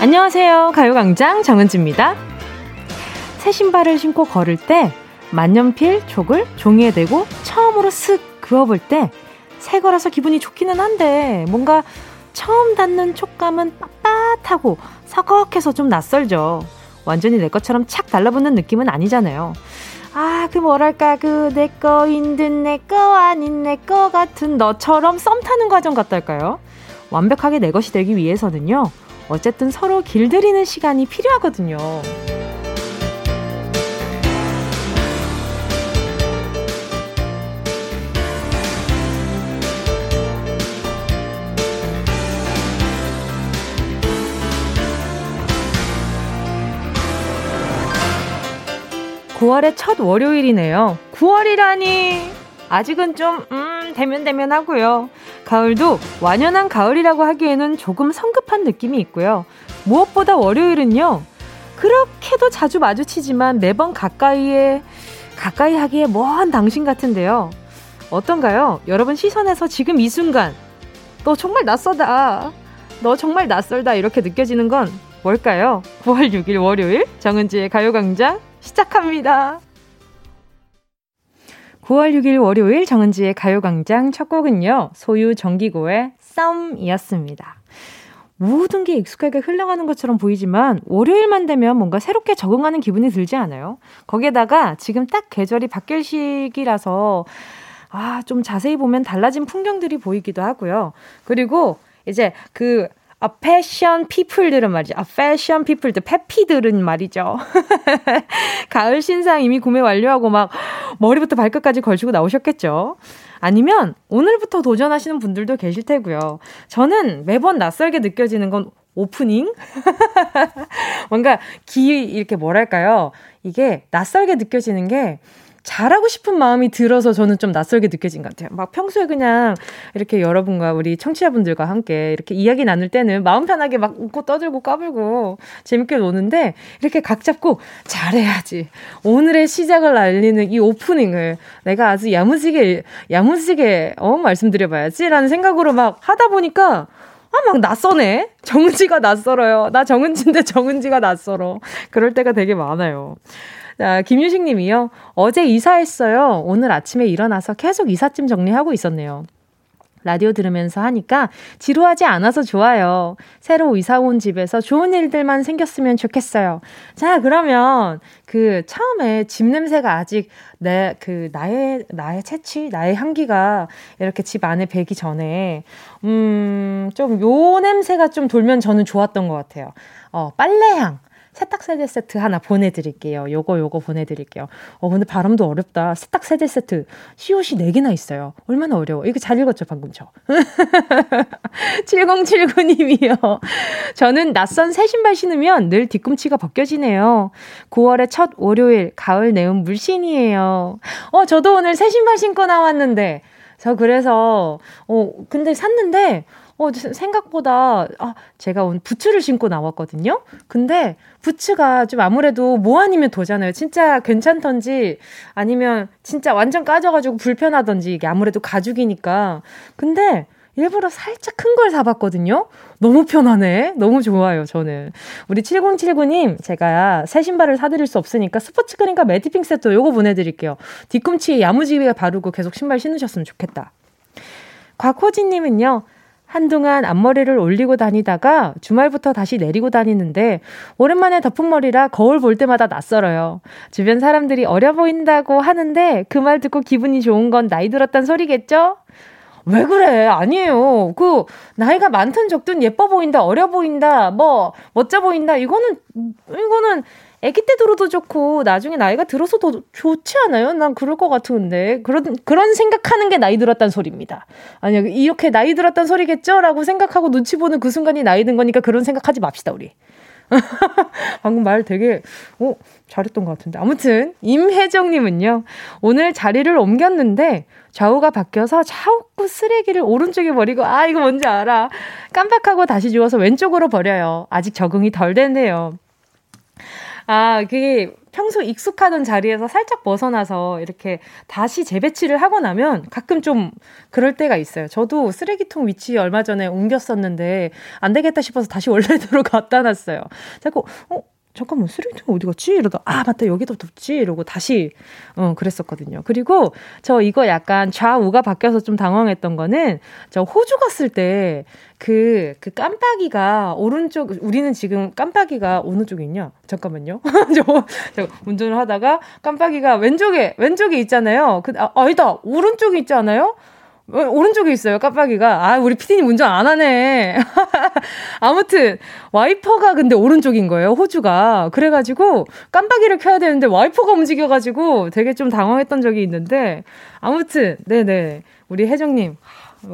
안녕하세요. 가요광장 정은지입니다. 새 신발을 신고 걸을 때 만년필 촉을 종이에 대고 처음으로 쓱 그어볼 때 새 거라서 기분이 좋기는 한데 뭔가 처음 닿는 촉감은 빳빳하고 서걱해서 좀 낯설죠. 완전히 내 것처럼 착 달라붙는 느낌은 아니잖아요. 아, 그 뭐랄까 그 내 거인 듯 내 거 아닌 내 거 같은 너처럼 썸 타는 과정 같달까요? 완벽하게 내 것이 되기 위해서는요. 어쨌든 서로 길들이는 시간이 필요하거든요. (9월의) 첫 월요일이네요. 9월이라니 아직은 좀 대면대면하고요. 가을도 완연한 가을이라고 하기에는 조금 성급한 느낌이 있고요. 무엇보다 월요일은요. 그렇게도 자주 마주치지만 매번 가까이 하기에 먼 당신 같은데요. 어떤가요? 여러분 시선에서 지금 이 순간 너 정말 낯설다. 너 정말 낯설다. 이렇게 느껴지는 건 뭘까요? 9월 6일 월요일 정은지의 가요광장 시작합니다. 9월 6일 월요일 정은지의 가요광장 첫 곡은요. 소유 정기고의 썸이었습니다. 모든 게 익숙하게 흘러가는 것처럼 보이지만 월요일만 되면 뭔가 새롭게 적응하는 기분이 들지 않아요? 거기에다가 지금 딱 계절이 바뀔 시기라서 아, 좀 자세히 보면 달라진 풍경들이 보이기도 하고요. 그리고 이제 그 패션 피플들은 말이죠. 패션 피플들, 패피들은 말이죠. 가을 신상 이미 구매 완료하고 막 머리부터 발끝까지 걸치고 나오셨겠죠. 아니면 오늘부터 도전하시는 분들도 계실 테고요. 저는 매번 낯설게 느껴지는 건 오프닝? 뭔가 이렇게 뭐랄까요. 이게 낯설게 느껴지는 게 잘하고 싶은 마음이 들어서 저는 좀 낯설게 느껴진 것 같아요. 막 평소에 그냥 이렇게 여러분과 우리 청취자분들과 함께 이렇게 이야기 나눌 때는 마음 편하게 막 웃고 떠들고 까불고 재밌게 노는데 이렇게 각 잡고 잘해야지. 오늘의 시작을 알리는 이 오프닝을 내가 아주 야무지게 말씀드려봐야지라는 생각으로 막 하다 보니까 막 낯서네. 정은지가 낯설어요. 나 정은지인데 정은지가 낯설어. 그럴 때가 되게 많아요. 자, 김유식 님이요. 어제 이사했어요. 오늘 아침에 일어나서 계속 이삿짐 정리하고 있었네요. 라디오 들으면서 하니까 지루하지 않아서 좋아요. 새로 이사 온 집에서 좋은 일들만 생겼으면 좋겠어요. 자, 그러면 그 처음에 집 냄새가 아직 나의 채취, 나의 향기가 이렇게 집 안에 배기 전에 좀 요 냄새가 좀 돌면 저는 좋았던 것 같아요. 빨래향. 세탁 세제 세트 하나 보내드릴게요. 요거 보내드릴게요. 근데 발음도 어렵다. 세탁 세제 세트. COC 4개나 있어요. 얼마나 어려워. 이거 잘 읽었죠, 방금 저. 7079님이요. 저는 낯선 새 신발 신으면 늘 뒤꿈치가 벗겨지네요. 9월의 첫 월요일, 가을 내음 물씬이에요. 저도 오늘 새 신발 신고 나왔는데. 저 그래서, 근데 샀는데, 생각보다 제가 오늘 부츠를 신고 나왔거든요. 근데 부츠가 좀 아무래도 뭐 아니면 도잖아요. 진짜 괜찮던지 아니면 진짜 완전 까져가지고 불편하던지 이게 아무래도 가죽이니까. 근데 일부러 살짝 큰 걸 사봤거든요. 너무 편하네. 너무 좋아요, 저는. 우리 7079님, 제가 새 신발을 사드릴 수 없으니까 스포츠 크림과 매디핑 세트 요거 보내드릴게요. 뒤꿈치에 야무지게 바르고 계속 신발 신으셨으면 좋겠다. 곽호진님은요. 한동안 앞머리를 올리고 다니다가 주말부터 다시 내리고 다니는데 오랜만에 덮은 머리라 거울 볼 때마다 낯설어요. 주변 사람들이 어려 보인다고 하는데 그 말 듣고 기분이 좋은 건 나이 들었단 소리겠죠? 왜 그래? 아니에요. 그 나이가 많든 적든 예뻐 보인다, 어려 보인다, 뭐 멋져 보인다. 이거는 아기 때 들어도 좋고 나중에 나이가 들어서 더 좋지 않아요? 난 그럴 것 같은데 그런 생각하는 게 나이 들었단 소리입니다. 아니요, 이렇게 나이 들었단 소리겠죠? 라고 생각하고 눈치 보는 그 순간이 나이 든 거니까 그런 생각하지 맙시다 우리. 방금 말 되게 잘했던 것 같은데. 아무튼 임혜정님은요. 오늘 자리를 옮겼는데 좌우가 바뀌어서 자꾸 쓰레기를 오른쪽에 버리고 이거 뭔지 알아. 깜빡하고 다시 주워서 왼쪽으로 버려요. 아직 적응이 덜 됐네요. 그게 평소 익숙하던 자리에서 살짝 벗어나서 이렇게 다시 재배치를 하고 나면 가끔 좀 그럴 때가 있어요. 저도 쓰레기통 위치 얼마 전에 옮겼었는데 안 되겠다 싶어서 다시 원래대로 갖다 놨어요. 자꾸 잠깐만 쓰레기통 어디 갔지? 이러다 아 맞다 여기도 덥지 이러고 다시 그랬었거든요. 그리고 저 이거 약간 좌우가 바뀌어서 좀 당황했던 거는 저 호주 갔을 때 그 깜빡이가 오른쪽 우리는 지금 깜빡이가 어느 쪽에 있냐? 잠깐만요. 저 운전을 하다가 깜빡이가 왼쪽에 있잖아요. 아니다 오른쪽에 있지 않아요? 오른쪽에 있어요, 깜빡이가. 아, 우리 피디님 운전 안 하네. 아무튼, 와이퍼가 근데 오른쪽인 거예요, 호주가. 그래가지고, 깜빡이를 켜야 되는데 와이퍼가 움직여가지고 되게 좀 당황했던 적이 있는데, 아무튼, 네네. 우리 혜정님,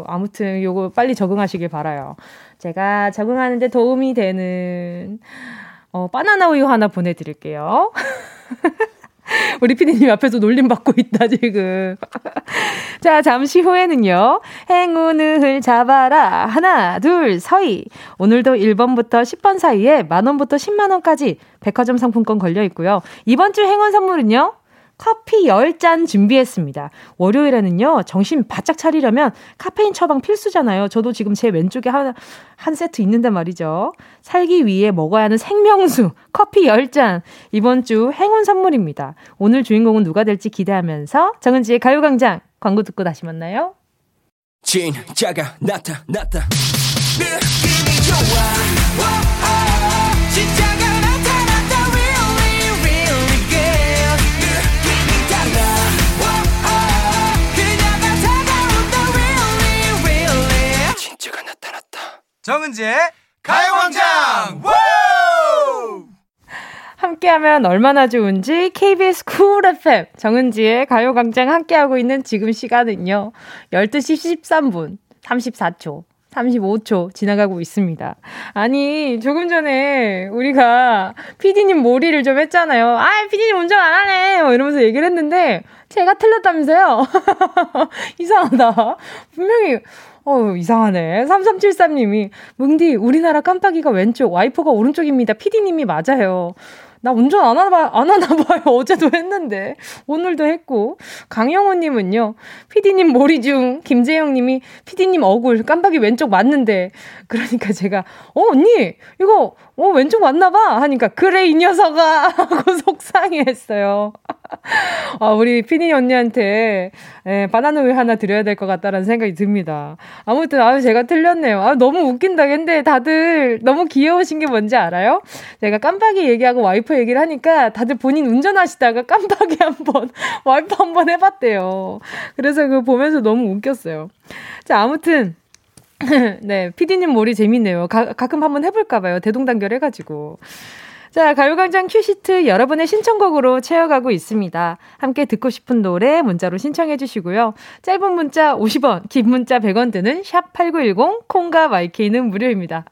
아무튼 요거 빨리 적응하시길 바라요. 제가 적응하는데 도움이 되는, 바나나 우유 하나 보내드릴게요. 우리 피디님 앞에서 놀림받고 있다 지금. 자 잠시 후에는요 행운을 잡아라 하나 둘 서희 오늘도 1번부터 10번 사이에 만원부터 10만원까지 백화점 상품권 걸려있고요. 이번 주 행운 선물은요 커피 10잔 준비했습니다. 월요일에는요 정신 바짝 차리려면 카페인 처방 필수잖아요. 저도 지금 제 왼쪽에 한 세트 있는데 말이죠. 살기 위해 먹어야 하는 생명수 커피 10잔 이번 주 행운 선물입니다. 오늘 주인공은 누가 될지 기대하면서 정은지의 가요광장 광고 듣고 다시 만나요. 진짜가 나타났다 느낌이 좋아 진짜가 정은지의 가요광장 함께하면 얼마나 좋은지 KBS 쿨 FM 정은지의 가요광장 함께하고 있는 지금 시간은요 12시 13분 34초 35초 지나가고 있습니다. 아니 조금 전에 우리가 PD님 몰이를 좀 했잖아요. 아 PD님 운전 안 하네 이러면서 얘기를 했는데 제가 틀렸다면서요. 이상하다 분명히 이상하네. 3373님이 뭉디 우리나라 깜빡이가 왼쪽 와이퍼가 오른쪽입니다. PD님이 맞아요. 나 운전 안 하나 봐요. 어제도 했는데 오늘도 했고. 강영호님은요. PD님 몰이 중 김재영님이 PD님 얼굴 깜빡이 왼쪽 맞는데 그러니까 제가 언니 이거 왼쪽 맞나 봐 하니까 그래 이 녀석아 하고 속상해했어요. 우리 피니 언니한테 바나나 우유 하나 드려야 될 것 같다라는 생각이 듭니다. 아무튼 제가 틀렸네요. 너무 웃긴다. 근데 다들 너무 귀여우신 게 뭔지 알아요? 제가 깜빡이 얘기하고 와이퍼 얘기를 하니까 다들 본인 운전하시다가 깜빡이 한번 와이퍼 한번 해봤대요. 그래서 그거 보면서 너무 웃겼어요. 자 아무튼 네 피디님 몰이 재밌네요. 가끔 한번 해볼까봐요. 대동단결 해가지고. 자 가요광장 큐시트 여러분의 신청곡으로 채워가고 있습니다. 함께 듣고 싶은 노래 문자로 신청해 주시고요. 짧은 문자 50원 긴 문자 100원 드는 샵8910 콩과 마이케이는 무료입니다.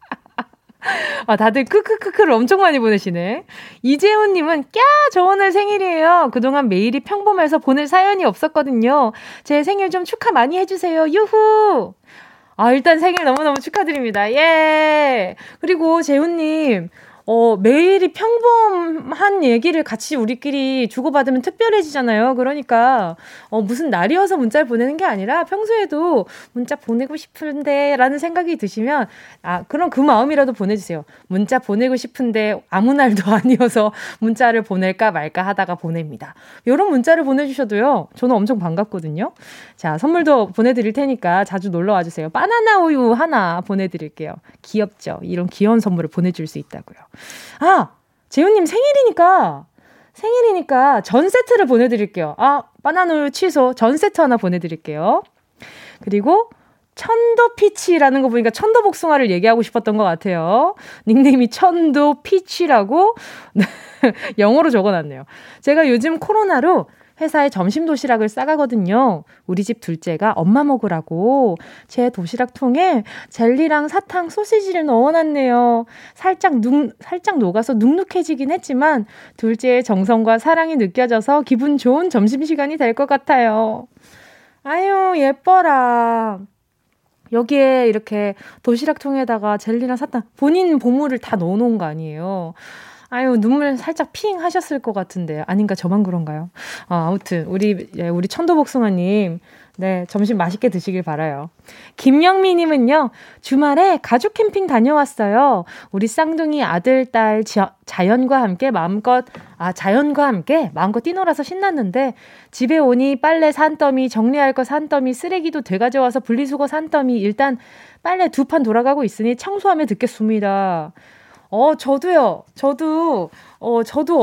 다들 크크크크를 엄청 많이 보내시네. 이재훈님은 꺄 저 오늘 생일이에요. 그동안 매일이 평범해서 보낼 사연이 없었거든요. 제 생일 좀 축하 많이 해주세요. 유후. 일단 생일 너무너무 축하드립니다. 예. 그리고 재훈님 매일이 평범한 얘기를 같이 우리끼리 주고받으면 특별해지잖아요. 그러니까 무슨 날이어서 문자를 보내는 게 아니라 평소에도 문자 보내고 싶은데 라는 생각이 드시면 그럼 그 마음이라도 보내주세요. 문자 보내고 싶은데 아무 날도 아니어서 문자를 보낼까 말까 하다가 보냅니다. 이런 문자를 보내주셔도요. 저는 엄청 반갑거든요. 자 선물도 보내드릴 테니까 자주 놀러 와주세요. 바나나 우유 하나 보내드릴게요. 귀엽죠? 이런 귀여운 선물을 보내줄 수 있다고요. 재훈님 생일이니까 전 세트를 보내드릴게요. 바나나 우유 취소 전 세트 하나 보내드릴게요. 그리고 천도피치라는 거 보니까 천도복숭아를 얘기하고 싶었던 것 같아요. 닉네임이 천도피치라고 영어로 적어놨네요. 제가 요즘 코로나로 회사에 점심 도시락을 싸가거든요. 우리 집 둘째가 엄마 먹으라고 제 도시락통에 젤리랑 사탕, 소시지를 넣어놨네요. 살짝 녹아서 눅눅해지긴 했지만 둘째의 정성과 사랑이 느껴져서 기분 좋은 점심시간이 될 것 같아요. 아유 예뻐라. 여기에 이렇게 도시락통에다가 젤리랑 사탕 본인 보물을 다 넣어놓은 거 아니에요. 아유, 눈물 살짝 핑 하셨을 것 같은데. 아닌가, 저만 그런가요? 아, 아무튼, 우리 천도복숭아님. 네, 점심 맛있게 드시길 바라요. 김영미님은요, 주말에 가족 캠핑 다녀왔어요. 우리 쌍둥이 아들, 딸, 자연과 함께 마음껏 뛰놀아서 신났는데, 집에 오니 빨래 산더미, 정리할 거 산더미, 쓰레기도 되가져와서 분리수거 산더미, 일단 빨래 두 판 돌아가고 있으니 청소하며 듣겠습니다. 저도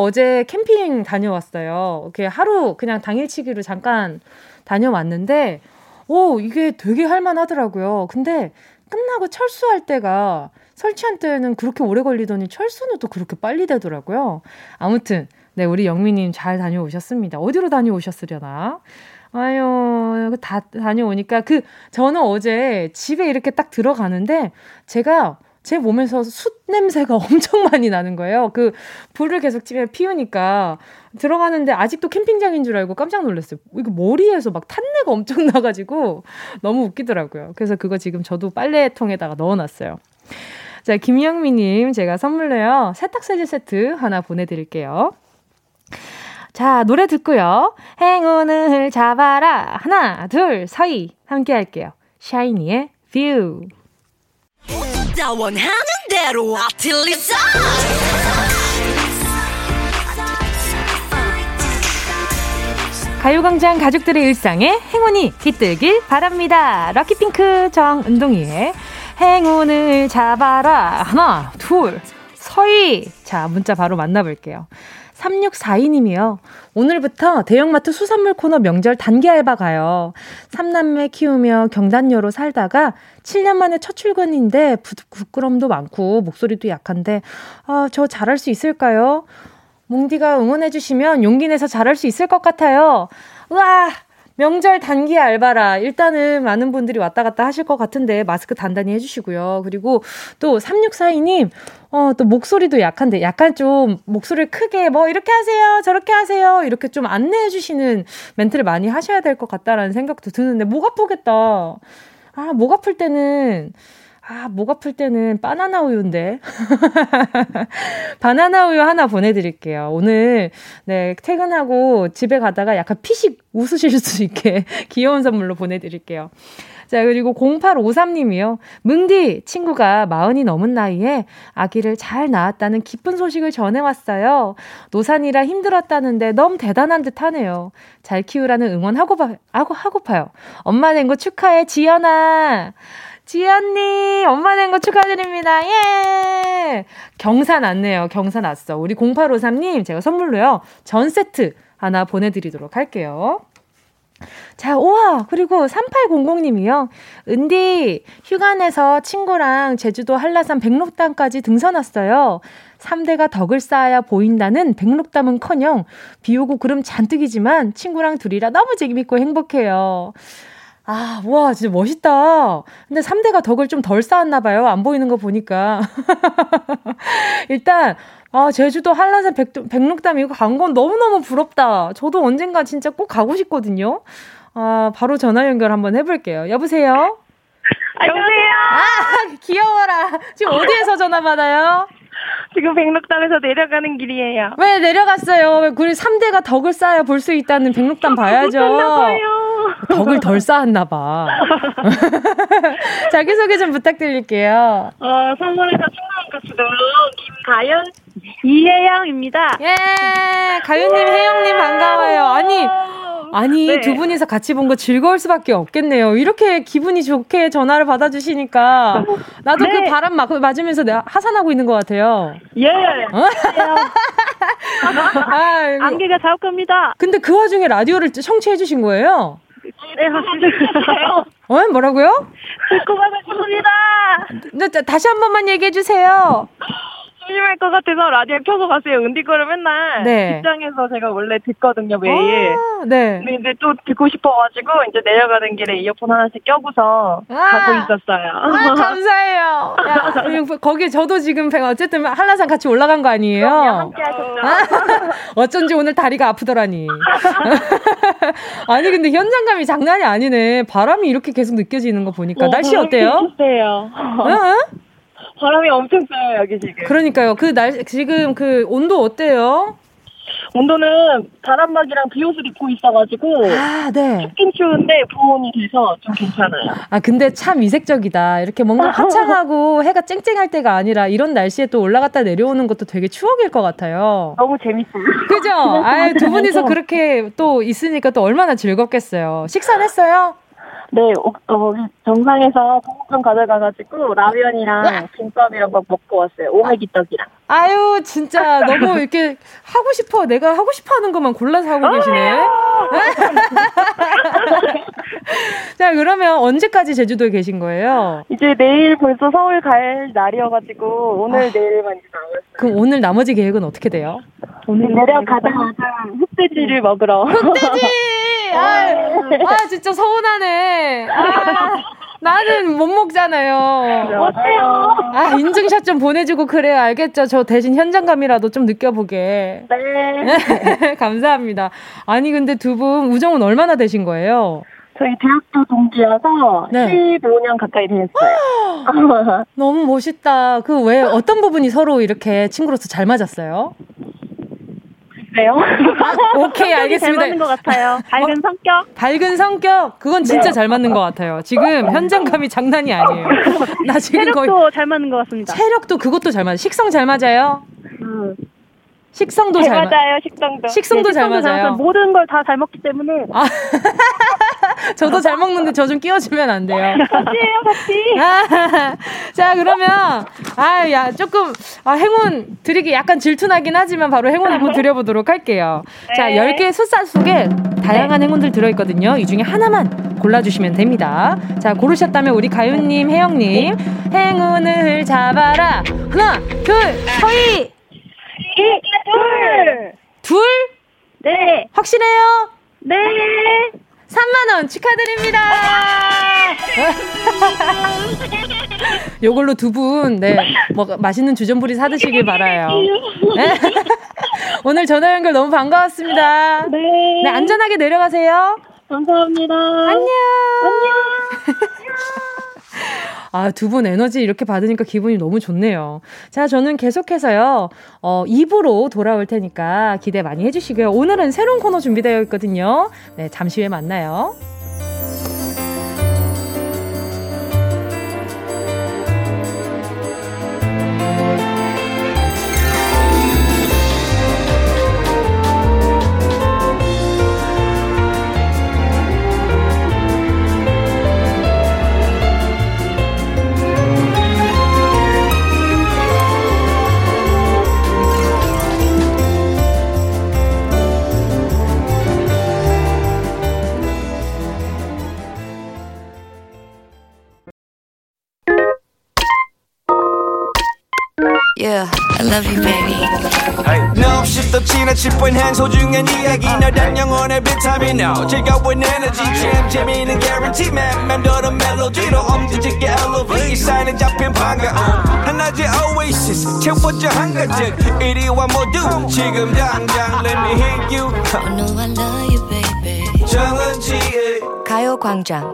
어제 캠핑 다녀왔어요. 이렇게 하루 그냥 당일치기로 잠깐 다녀왔는데, 이게 되게 할만하더라고요. 근데 끝나고 철수할 때가, 설치한 때는 그렇게 오래 걸리더니 철수는 또 그렇게 빨리 되더라고요. 아무튼, 네, 우리 영미님 잘 다녀오셨습니다. 어디로 다녀오셨으려나? 아유, 다 다녀오니까, 저는 어제 집에 이렇게 딱 들어가는데, 제 몸에서 숯 냄새가 엄청 많이 나는 거예요. 불을 계속 집에 피우니까 들어가는데 아직도 캠핑장인 줄 알고 깜짝 놀랐어요. 이거 머리에서 막 탄내가 엄청 나가지고 너무 웃기더라고요. 그래서 그거 지금 저도 빨래통에다가 넣어놨어요. 자, 김영미님, 제가 선물로요, 세탁세제 세트 하나 보내드릴게요. 자, 노래 듣고요. 행운을 잡아라. 하나, 둘, 서희. 함께 할게요. 샤이니의 뷰. 다 원하는 대로 아틀리사 가요광장 가족들의 일상에 행운이 깃들길 바랍니다. 럭키핑크 정은동이의 행운을 잡아라. 하나, 둘, 서희. 자, 문자 바로 만나볼게요. 3642님이요. 오늘부터 대형마트 수산물 코너 명절 단기 알바 가요. 3남매 키우며 경단녀로 살다가 7년 만에 첫 출근인데 부끄럼도 많고 목소리도 약한데, 저 잘할 수 있을까요? 뭉디가 응원해 주시면 용기 내서 잘할 수 있을 것 같아요. 우와! 명절 단기 알바라. 일단은 많은 분들이 왔다 갔다 하실 것 같은데 마스크 단단히 해주시고요. 그리고 또 3642님, 또 목소리도 약한데 약간 좀 목소리를 크게 뭐 이렇게 하세요, 저렇게 하세요 이렇게 좀 안내해 주시는 멘트를 많이 하셔야 될 것 같다라는 생각도 드는데, 목 아프겠다. 아, 목 아플 때는 바나나 우유인데. 바나나 우유 하나 보내드릴게요. 오늘, 네, 퇴근하고 집에 가다가 약간 피식 웃으실 수 있게 귀여운 선물로 보내드릴게요. 자, 그리고 0853님이요. 뭉디, 친구가 40이 넘은 나이에 아기를 잘 낳았다는 기쁜 소식을 전해왔어요. 노산이라 힘들었다는데 너무 대단한 듯 하네요. 잘 키우라는 응원하고파요. 엄마 된 거 축하해, 지연아. 지연님, 엄마 된 거 축하드립니다. 예! 경사 났네요. 경사 났어. 우리 0853님, 제가 선물로요, 전 세트 하나 보내드리도록 할게요. 자, 우와! 그리고 3800님이요. 은디, 휴가 내서 친구랑 제주도 한라산 백록담까지 등산 왔어요. 3대가 덕을 쌓아야 보인다는 백록담은커녕 비 오고 구름 잔뜩이지만 친구랑 둘이라 너무 재밌고 행복해요. 아, 와, 진짜 멋있다. 근데 3대가 덕을 좀 덜 쌓았나 봐요. 안 보이는 거 보니까. 일단, 제주도 한라산 백록담 이거 간 건 너무너무 부럽다. 저도 언젠가 진짜 꼭 가고 싶거든요. 아, 바로 전화 연결 한번 해볼게요. 여보세요? 여보세요? 아, 귀여워라. 지금 어디에서 전화 받아요? 지금 백록담에서 내려가는 길이에요. 왜 내려갔어요? 우리 3대가 덕을 쌓아야 볼 수 있다는 백록담 봐야죠. 덕을 덜 쌓았나 봐. 자기소개 좀 부탁드릴게요. 선물에서 충남같이 놀러온 김가연, 이혜영입니다. 예, 가연님, 혜영님 반가워요. 아니 네. 두 분이서 같이 본 거 즐거울 수밖에 없겠네요. 이렇게 기분이 좋게 전화를 받아주시니까 나도 네. 그 바람 맞으면서 내가 하산하고 있는 것 같아요. 예. 안개가 잡을 겁니다. 근데 그 와중에 라디오를 청취해 주신 거예요? 네, 맞습니다. 뭐라고요? 듣고 가겠습니다. 다시 한 번만 얘기해 주세요. 심할 것 같아서 라디오 켜서 갔어요. 은디 거를 맨날 네. 직장에서 제가 원래 듣거든요, 매일. 아, 네. 근데 이제 또 듣고 싶어가지고 이제 내려가는 길에 이어폰 하나씩 껴고서 가고 있었어요. 아, 감사해요. 야, 거기 저도 지금 어쨌든 한라산 같이 올라간 거 아니에요? 그럼요, 함께 하셨죠. 어쩐지 오늘 다리가 아프더라니. 아니, 근데 현장감이 장난이 아니네. 바람이 이렇게 계속 느껴지는 거 보니까. 날씨 어때요? 비슷해요. 바람이 엄청 쎄요, 여기 지금. 그러니까요. 그 날, 지금 그 온도 어때요? 온도는 바람막이랑 비옷을 입고 있어가지고. 아, 네. 춥긴 추운데 보온이 돼서 좀 괜찮아요. 아, 근데 참 이색적이다. 이렇게 뭔가 화창하고 해가 쨍쨍할 때가 아니라 이런 날씨에 또 올라갔다 내려오는 것도 되게 추억일 것 같아요. 너무 재밌어요. 그죠? 아유, 두 분이서 그렇게 또 있으니까 또 얼마나 즐겁겠어요. 식사는 했어요? 네, 정상에서 공국점 가져가가지고 라면이랑 김밥 이런 거 먹고 왔어요. 오메기떡이랑. 아유, 진짜 너무 이렇게 하고 싶어. 내가 하고 싶어 하는 것만 골라서 하고 계시네. 자, 그러면 언제까지 제주도에 계신 거예요? 이제 내일 벌써 서울 갈 날이어가지고 오늘 내일만 이제 나왔어요. 그럼 오늘 나머지 계획은 어떻게 돼요? 오늘 내려가자마자 흑돼지를 먹으러. 흑돼지! 아, 진짜 서운하네. 아, 나는 못 먹잖아요. 어때요? 아, 인증샷 좀 보내주고 그래요. 알겠죠? 저 대신 현장감이라도 좀 느껴보게. 네. 감사합니다. 아니, 근데 두 분 우정은 얼마나 되신 거예요? 저희 대학교 동기여서 네. 15년 가까이 됐어요. 너무 멋있다. 그 왜 어떤 부분이 서로 이렇게 친구로서 잘 맞았어요? 그래요? 아, 오케이, 알겠습니다. 잘 맞는 것 같아요. 밝은 성격? 밝은 성격? 그건 진짜 네. 잘 맞는 것 같아요. 지금 현장감이 장난이 아니에요. 나 지금 체력도 거의 잘 맞는 것 같습니다. 체력도 그것도 잘 맞아요. 식성 잘 맞아요? 식성도 잘 맞아요. 식성도 네, 잘 맞아요. 잘 모든 걸 다 잘 먹기 때문에. 아, 저도 잘 먹는데 저 좀 끼워주면 안 돼요. 같이예요, 같이. 아, 자, 그러면 조금 행운 드리기 약간 질투나긴 하지만 바로 행운 한번 드려보도록 할게요. 네. 자, 10개의 숫자 속에 다양한 행운들 들어있거든요. 이 중에 하나만 골라주시면 됩니다. 자, 고르셨다면 우리 가윤님, 혜영님 행운을 잡아라. 하나, 둘, 서희. 둘? 네. 확실해요? 네. 3만원 축하드립니다. 요걸로 두 분, 네, 뭐, 맛있는 주전부리 사드시길 바라요. 네. 오늘 전화 연결 너무 반가웠습니다. 네. 네, 안전하게 내려가세요. 감사합니다. 안녕. 안녕. 아, 두 분 에너지 이렇게 받으니까 기분이 너무 좋네요. 자, 저는 계속해서요 2부로 돌아올 테니까 기대 많이 해주시고요. 오늘은 새로운 코너 준비되어 있거든요. 네, 잠시 후에 만나요. Yeah, I love you, baby. No, she's the china chip when hands hold you and the eggy. Now, damn, young on every time you know. Check out with energy, jam, Jimmy, and guarantee, man. Man, do the melody, no, did you get elevated? Sign and jump in, panga. Hanaji oasis, check what your hunger did. 81 more doom, chick em down, down, let me hit you. I know I love you, baby. 정은지, 가요광장.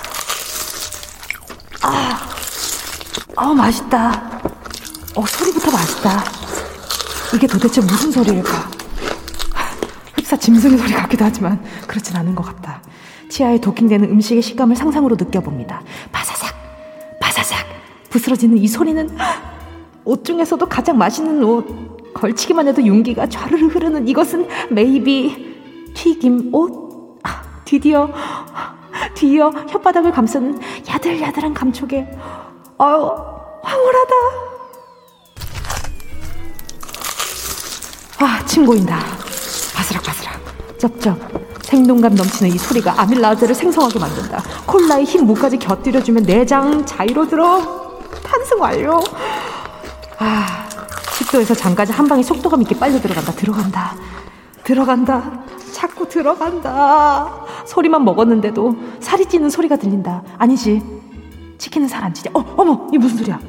맛있다. 소리부터 맛있다. 이게 도대체 무슨 소리일까? 흡사 짐승의 소리 같기도 하지만 그렇진 않은 것 같다. 치아에 도킹되는 음식의 식감을 상상으로 느껴봅니다. 바사삭, 바사삭 부스러지는 이 소리는 옷 중에서도 가장 맛있는 옷. 걸치기만 해도 윤기가 좌르르 흐르는 이것은 메이비 튀김 옷? 드디어 혓바닥을 감싸는 야들야들한 감촉에 황홀하다. 와, 침 고인다. 바스락바스락, 쩝쩝. 생동감 넘치는 이 소리가 아밀라제를 생성하게 만든다. 콜라에 흰 무까지 곁들여주면 내장 자의로 들어. 탄승 완료. 아, 식도에서 장까지 한 방에 속도감 있게 빨려 들어간다. 들어간다. 자꾸 들어간다. 소리만 먹었는데도 살이 찌는 소리가 들린다. 아니지, 치킨은 살 안 찌지. 어머, 이게 무슨 소리야?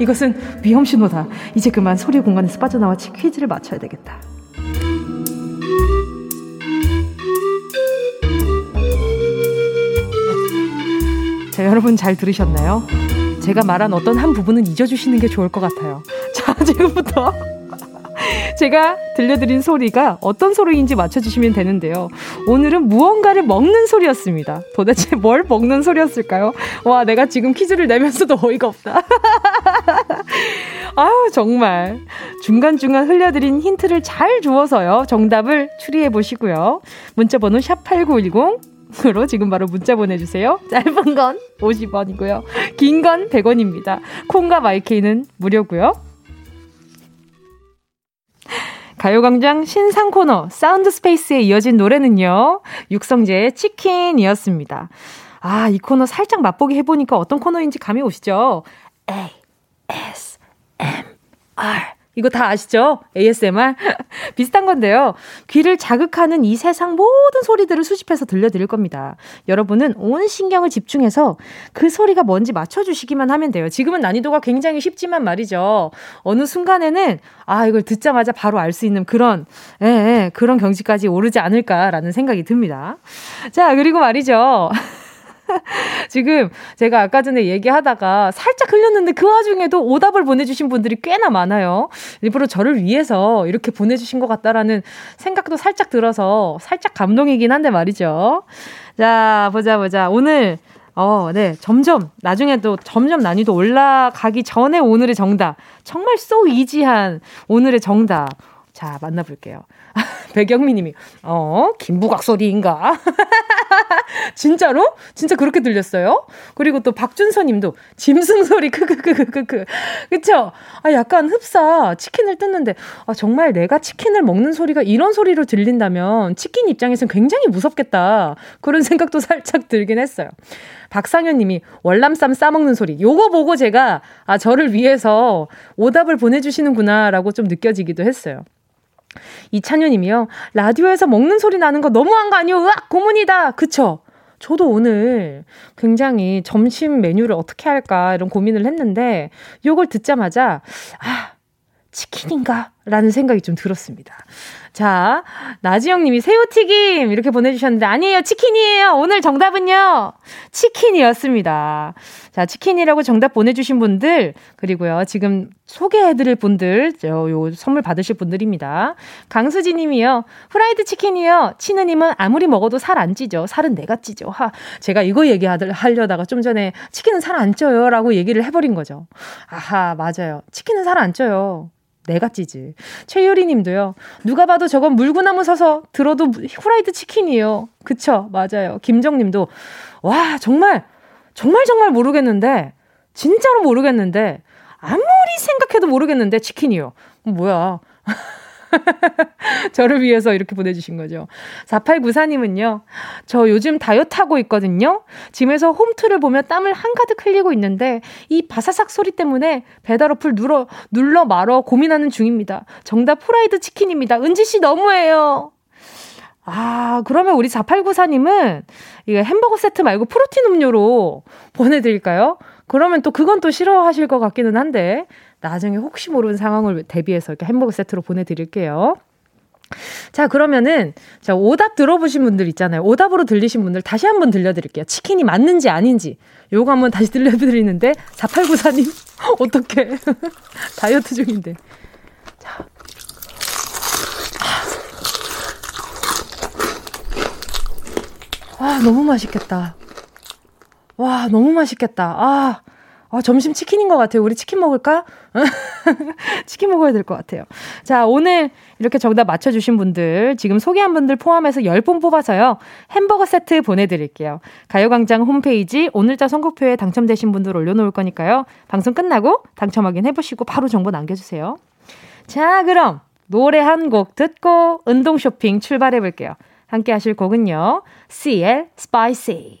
이것은 위험 신호다. 이제 그만 소리 공간에서 빠져나와 퀴즈를 맞춰야 되겠다. 자, 여러분 잘 들으셨나요? 제가 말한 어떤 한 부분은 잊어주시는 게 좋을 것 같아요. 자, 지금부터 제가 들려드린 소리가 어떤 소리인지 맞춰주시면 되는데요. 오늘은 무언가를 먹는 소리였습니다. 도대체 뭘 먹는 소리였을까요? 와, 내가 지금 퀴즈를 내면서도 어이가 없다. 아유, 정말 중간중간 흘려드린 힌트를 잘 주어서요, 정답을 추리해보시고요. 문자번호 샵8910으로 지금 바로 문자 보내주세요. 짧은 건 50원이고요, 긴 건 100원입니다. 콩과 마이케이는 무료고요. 가요광장 신상 코너 사운드 스페이스에 이어진 노래는요, 육성재의 치킨이었습니다. 아, 이 코너 살짝 맛보기 해보니까 어떤 코너인지 감이 오시죠? ASMR. 이거 다 아시죠? ASMR. 비슷한 건데요, 귀를 자극하는 이 세상 모든 소리들을 수집해서 들려드릴 겁니다. 여러분은 온 신경을 집중해서 그 소리가 뭔지 맞춰주시기만 하면 돼요. 지금은 난이도가 굉장히 쉽지만 말이죠, 어느 순간에는 아, 이걸 듣자마자 바로 알 수 있는 그런 그런 경지까지 오르지 않을까라는 생각이 듭니다. 자, 그리고 말이죠, 지금 제가 아까 전에 얘기하다가 살짝 흘렸는데 그 와중에도 오답을 보내주신 분들이 꽤나 많아요. 일부러 저를 위해서 이렇게 보내주신 것 같다라는 생각도 살짝 들어서 살짝 감동이긴 한데 말이죠. 자, 보자. 오늘 점점 나중에도 점점 난이도 올라가기 전에 오늘의 정답, 정말 so easy한 오늘의 정답, 자, 만나볼게요. 백영미 님이 김부각 소리인가? 진짜로? 진짜 그렇게 들렸어요? 그리고 또 박준서 님도 짐승 소리 크크크크크. 그쵸? 아, 약간 흡사 치킨을 뜯는데, 아, 정말 내가 치킨을 먹는 소리가 이런 소리로 들린다면 치킨 입장에서는 굉장히 무섭겠다, 그런 생각도 살짝 들긴 했어요. 박상현 님이 월남쌈 싸먹는 소리, 요거 보고 제가 아, 저를 위해서 오답을 보내주시는구나 라고 좀 느껴지기도 했어요. 이찬현님이요, 라디오에서 먹는 소리 나는 거 너무한 거 아니요? 으악, 고문이다. 그쵸? 저도 오늘 굉장히 점심 메뉴를 어떻게 할까 이런 고민을 했는데, 요걸 듣자마자 아, 치킨인가? 라는 생각이 좀 들었습니다. 자, 나지영님이 새우튀김 이렇게 보내주셨는데, 아니에요, 치킨이에요. 오늘 정답은요, 치킨이었습니다. 자, 치킨이라고 정답 보내주신 분들, 그리고요 지금 소개해드릴 분들, 요 선물 받으실 분들입니다. 강수지님이요, 프라이드 치킨이요. 치느님은 아무리 먹어도 살 안 찌죠. 살은 내가 찌죠. 제가 이거 얘기하려다가 좀 전에 치킨은 살 안 쪄요 라고 얘기를 해버린 거죠. 아하, 맞아요. 치킨은 살 안 쪄요. 내가 찌지. 최유리 님도요, 누가 봐도 저건 물구나무 서서 들어도 후라이드 치킨이요. 그쵸? 맞아요. 김정 님도, 와, 정말 모르겠는데, 진짜로 모르겠는데, 아무리 생각해도 모르겠는데 치킨이요. 뭐야. 저를 위해서 이렇게 보내주신 거죠. 4894님은요, 저 요즘 다이어트하고 있거든요. 짐에서 홈트를 보며 땀을 한가득 흘리고 있는데 이 바사삭 소리 때문에 배달 어플 눌러 말어 고민하는 중입니다. 정답 프라이드 치킨입니다. 은지씨 너무해요. 아, 그러면 우리 4894님은 햄버거 세트 말고 프로틴 음료로 보내드릴까요? 그러면 또 그건 또 싫어하실 것 같기는 한데, 나중에 혹시 모르는 상황을 대비해서 이렇게 햄버거 세트로 보내드릴게요. 자, 그러면은, 자, 오답 들어보신 분들 있잖아요. 오답으로 들리신 분들 다시 한번 들려드릴게요. 치킨이 맞는지 아닌지 요거 한번 다시 들려드리는데, 4894님, 어떡해. 다이어트 중인데. 자. 아, 너무 맛있겠다. 와, 너무 맛있겠다. 아, 점심 치킨인 것 같아요. 우리 치킨 먹을까? 치킨 먹어야 될 것 같아요. 자, 오늘 이렇게 정답 맞춰주신 분들, 지금 소개한 분들 포함해서 10분 뽑아서요, 햄버거 세트 보내드릴게요. 가요광장 홈페이지 오늘자 선곡표에 당첨되신 분들 올려놓을 거니까요. 방송 끝나고 당첨 확인 해보시고 바로 정보 남겨주세요. 자, 그럼 노래 한 곡 듣고 운동 쇼핑 출발해볼게요. 함께 하실 곡은요. CL Spicy.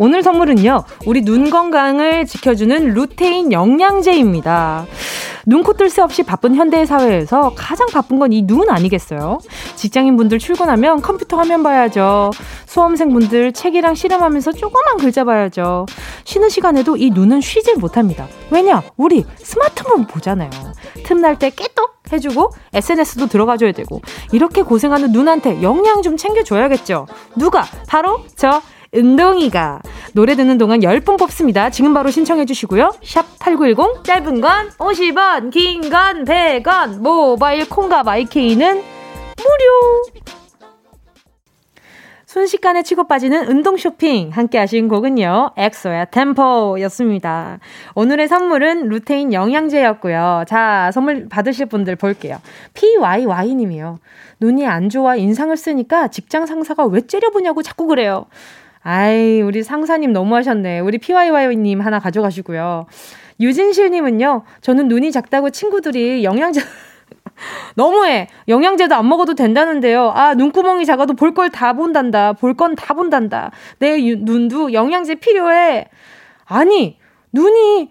오늘 선물은요, 우리 눈 건강을 지켜주는 루테인 영양제입니다. 눈, 코 뜰 새 없이 바쁜 현대의 사회에서 가장 바쁜 건 이 눈 아니겠어요? 직장인분들 출근하면 컴퓨터 화면 봐야죠. 수험생분들 책이랑 씨름하면서 조그만 글자 봐야죠. 쉬는 시간에도 이 눈은 쉬질 못합니다. 왜냐? 우리 스마트폰 보잖아요. 틈날 때 깨똑 해주고 SNS도 들어가줘야 되고, 이렇게 고생하는 눈한테 영양 좀 챙겨줘야겠죠. 누가? 바로 저 은동이가. 노래 듣는 동안 10분 뽑습니다. 지금 바로 신청해 주시고요. 샵 8910, 짧은 건 50원, 긴 건 100원, 모바일 콩과 마이케이는 무료. 순식간에 치고 빠지는 운동 쇼핑. 함께 하신 곡은요, 엑소의 템포였습니다. 오늘의 선물은 루테인 영양제였고요. 자, 선물 받으실 분들 볼게요. PYY님이요. 눈이 안 좋아 인상을 쓰니까 직장 상사가 왜 째려보냐고 자꾸 그래요. 아이, 우리 상사님 너무하셨네. 우리 PYY님 하나 가져가시고요. 유진실님은요, 저는 눈이 작다고 친구들이 영양제... 너무해. 영양제도 안 먹어도 된다는데요. 아, 눈구멍이 작아도 볼 걸 다 본단다. 볼 건 다 본단다. 내 눈도 영양제 필요해. 아니, 눈이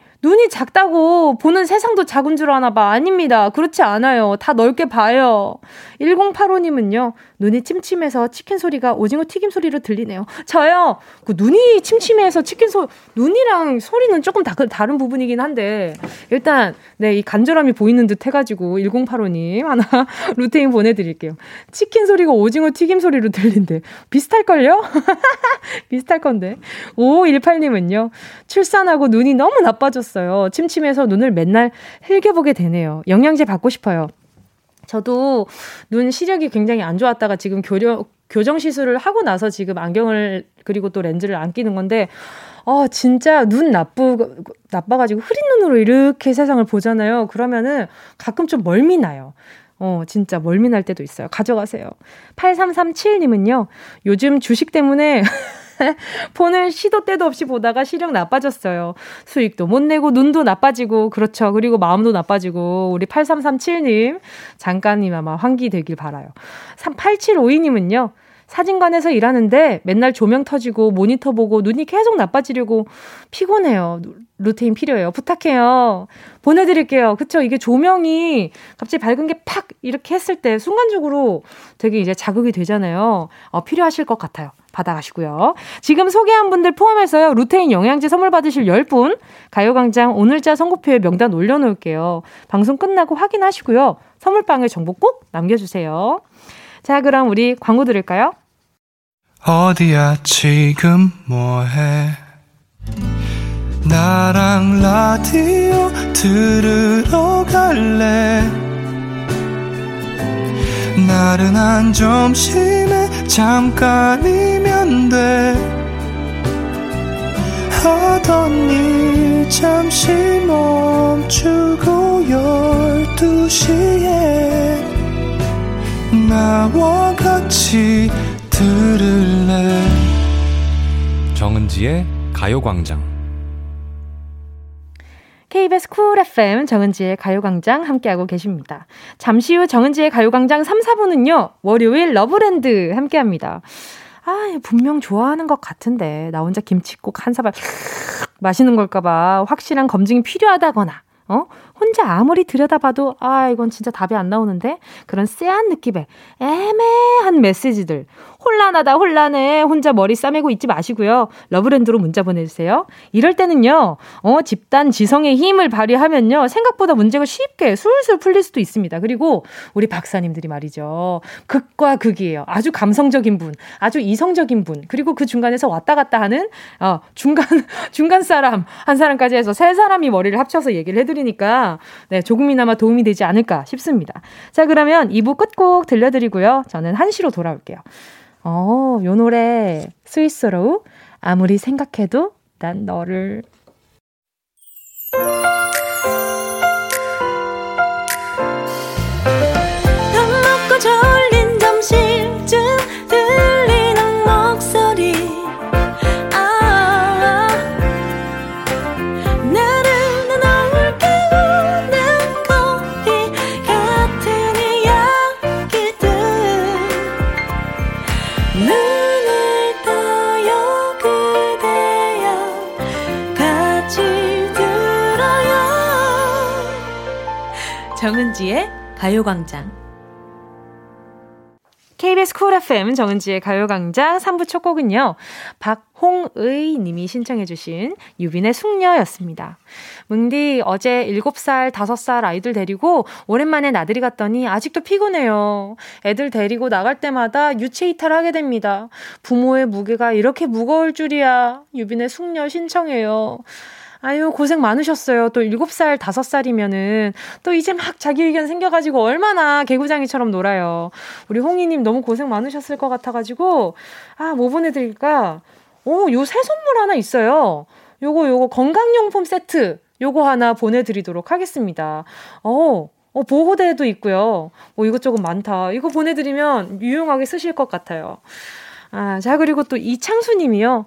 작다고 보는 세상도 작은 줄 아나 봐. 아닙니다. 그렇지 않아요. 다 넓게 봐요. 1085님은요. 눈이 침침해서 치킨 소리가 오징어 튀김 소리로 들리네요. 저요. 그 눈이 침침해서 치킨 소리, 눈이랑 소리는 조금 다른 부분이긴 한데, 일단 네, 이 간절함이 보이는 듯 해가지고 1085님 하나 루테인 보내드릴게요. 치킨 소리가 오징어 튀김 소리로 들린대. 비슷할걸요? 비슷할 건데. 5518님은요. 출산하고 눈이 너무 나빠졌어요. 침침해서 눈을 맨날 흘겨보게 되네요. 영양제 받고 싶어요. 저도 눈 시력이 굉장히 안 좋았다가 지금 교정 시술을 하고 나서 지금 안경을, 그리고 또 렌즈를 안 끼는 건데, 진짜 눈 나빠가지고 흐린 눈으로 이렇게 세상을 보잖아요. 그러면은 가끔 좀 멀미 나요. 진짜 멀미 날 때도 있어요. 가져가세요. 8337님은요. 요즘 주식 때문에 폰을 시도 때도 없이 보다가 시력 나빠졌어요. 수익도 못 내고 눈도 나빠지고, 그렇죠. 그리고 마음도 나빠지고. 우리 8337님 잠깐님 아마 환기되길 바라요. 8752님은요. 사진관에서 일하는데 맨날 조명 터지고 모니터 보고 눈이 계속 나빠지려고 피곤해요. 루테인 필요해요. 부탁해요. 보내드릴게요. 그쵸? 이게 조명이 갑자기 밝은 게 팍 이렇게 했을 때 순간적으로 되게 이제 자극이 되잖아요. 필요하실 것 같아요. 받아가시고요. 지금 소개한 분들 포함해서요, 루테인 영양제 선물 받으실 10분 가요광장 오늘자 선고표에 명단 올려놓을게요. 방송 끝나고 확인하시고요. 선물방에 정보 꼭 남겨주세요. 자, 그럼 우리 광고 들을까요? 어디야 지금 뭐해? 나랑 라디오 들으러 갈래? 나른한 점심에 잠깐이면 돼. 하던 일 잠시 멈추고 12시에 나와 같이 들을래. 정은지의 가요광장. KBS 쿨 FM 정은지의 가요광장 함께하고 계십니다. 잠시 후 정은지의 가요광장 3, 4부는요, 월요일 러브랜드 함께합니다. 아, 분명 좋아하는 것 같은데 나 혼자 김치국 한 사발 마시는 걸까봐 확실한 검증이 필요하다거나, 혼자 아무리 들여다봐도 아, 이건 진짜 답이 안 나오는데, 그런 쎄한 느낌의 애매한 메시지들, 혼란하다 혼란해 혼자 머리 싸매고 있지 마시고요. 러브랜드로 문자 보내주세요. 이럴 때는요, 집단 지성의 힘을 발휘하면요, 생각보다 문제가 쉽게 술술 풀릴 수도 있습니다. 그리고 우리 박사님들이 말이죠, 극과 극이에요. 아주 감성적인 분, 아주 이성적인 분, 그리고 그 중간에서 왔다 갔다 하는 중간 사람 한 사람까지 해서 세 사람이 머리를 합쳐서 얘기를 해드리니까 네, 조금이나마 도움이 되지 않을까 싶습니다. 자, 그러면 2부 끝곡 들려드리고요. 저는 1시로 돌아올게요. 요 노래 스위스로우, 아무리 생각해도 난 너를. 정은지의 가요광장. KBS 쿨 FM 정은지의 가요광장 3부 첫 곡은요, 박홍의 님이 신청해 주신 유빈의 숙녀였습니다. 뭉디, 어제 7살, 5살 아이들 데리고 오랜만에 나들이 갔더니 아직도 피곤해요. 애들 데리고 나갈 때마다 유체 이탈하게 됩니다. 부모의 무게가 이렇게 무거울 줄이야. 유빈의 숙녀 신청해요. 아유, 고생 많으셨어요. 또 7살, 5살이면은 또 이제 막 자기 의견 생겨가지고 얼마나 개구장이처럼 놀아요. 우리 홍이님 너무 고생 많으셨을 것 같아가지고, 아, 뭐 보내드릴까? 오, 요 새 선물 하나 있어요. 요거 건강용품 세트. 요거 하나 보내드리도록 하겠습니다. 보호대도 있고요. 뭐 이것저것 많다. 이거 보내드리면 유용하게 쓰실 것 같아요. 아, 자, 그리고 또 이창수님이요.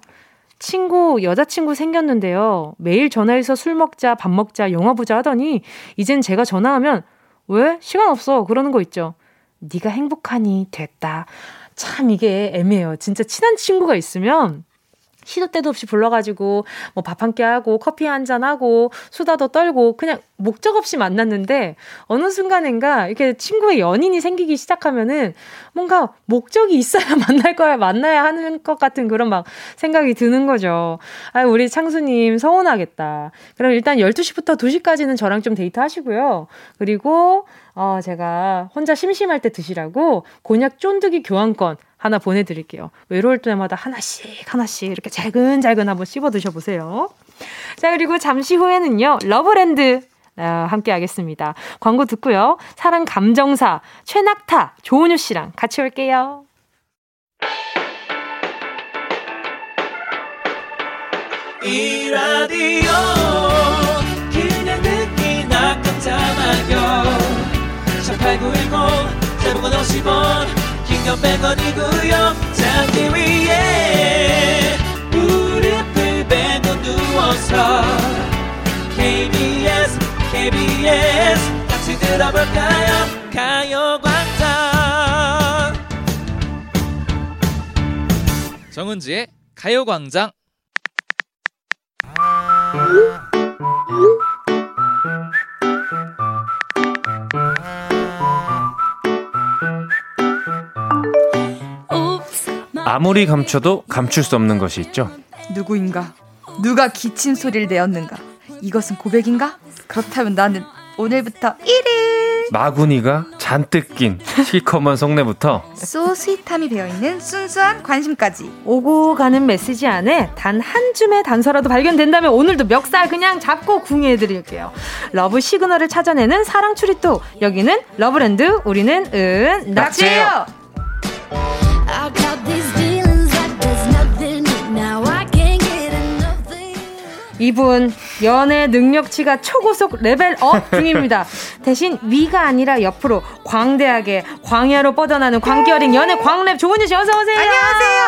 여자친구 생겼는데요. 매일 전화해서 술 먹자, 밥 먹자, 영화 보자 하더니 이젠 제가 전화하면 왜? 시간 없어. 그러는 거 있죠. 네가 행복하니 됐다. 참 이게 애매해요. 진짜 친한 친구가 있으면 시도 때도 없이 불러가지고 뭐 밥 함께 하고 커피 한잔 하고 수다도 떨고 그냥 목적 없이 만났는데 어느 순간인가 이렇게 친구의 연인이 생기기 시작하면은 뭔가 목적이 있어야 만나야 하는 것 같은 그런 막 생각이 드는 거죠. 아, 우리 창수님 서운하겠다. 그럼 일단 12시부터 2시까지는 저랑 좀 데이트 하시고요. 그리고 제가 혼자 심심할 때 드시라고 곤약 쫀득이 교환권 하나 보내드릴게요. 외로울 때마다 하나씩 이렇게 잘근잘근 한번 씹어 드셔보세요. 자, 그리고 잠시 후에는요, 러브랜드 함께 하겠습니다. 광고 듣고요. 사랑 감정사 최낙타 조은유 씨랑 같이 올게요. 이 라디오 그냥 듣기나 깜짝마요 18910 대부분 50원 긴건 100원이고요 잔디 위에 무릎을 베고 누워서 KBS 같이 들어볼까요? 가요광장 정은지의 가요광장. 아무리 감춰도 감출 수 없는 것이 있죠. 누구인가? 누가 기침 소리를 내었는가? 이것은 고백인가? 그렇다면 나는 오늘부터 1일 마구니가 잔뜩 낀 시커먼 속내부터 소스윗함이 배어있는 순수한 관심까지 오고 가는 메시지 안에 단 한 줌의 단서라도 발견된다면 오늘도 멱살 그냥 잡고 궁예해드릴게요. 러브 시그널을 찾아내는 사랑 추리또, 여기는 러브랜드, 우리는 낙지예요. 이분 연애 능력치가 초고속 레벨업 중입니다. 대신 위가 아니라 옆으로 광대하게 광야로 뻗어나는 광기 어린 연애 광랩 조은유 씨, 어서 오세요. 안녕하세요.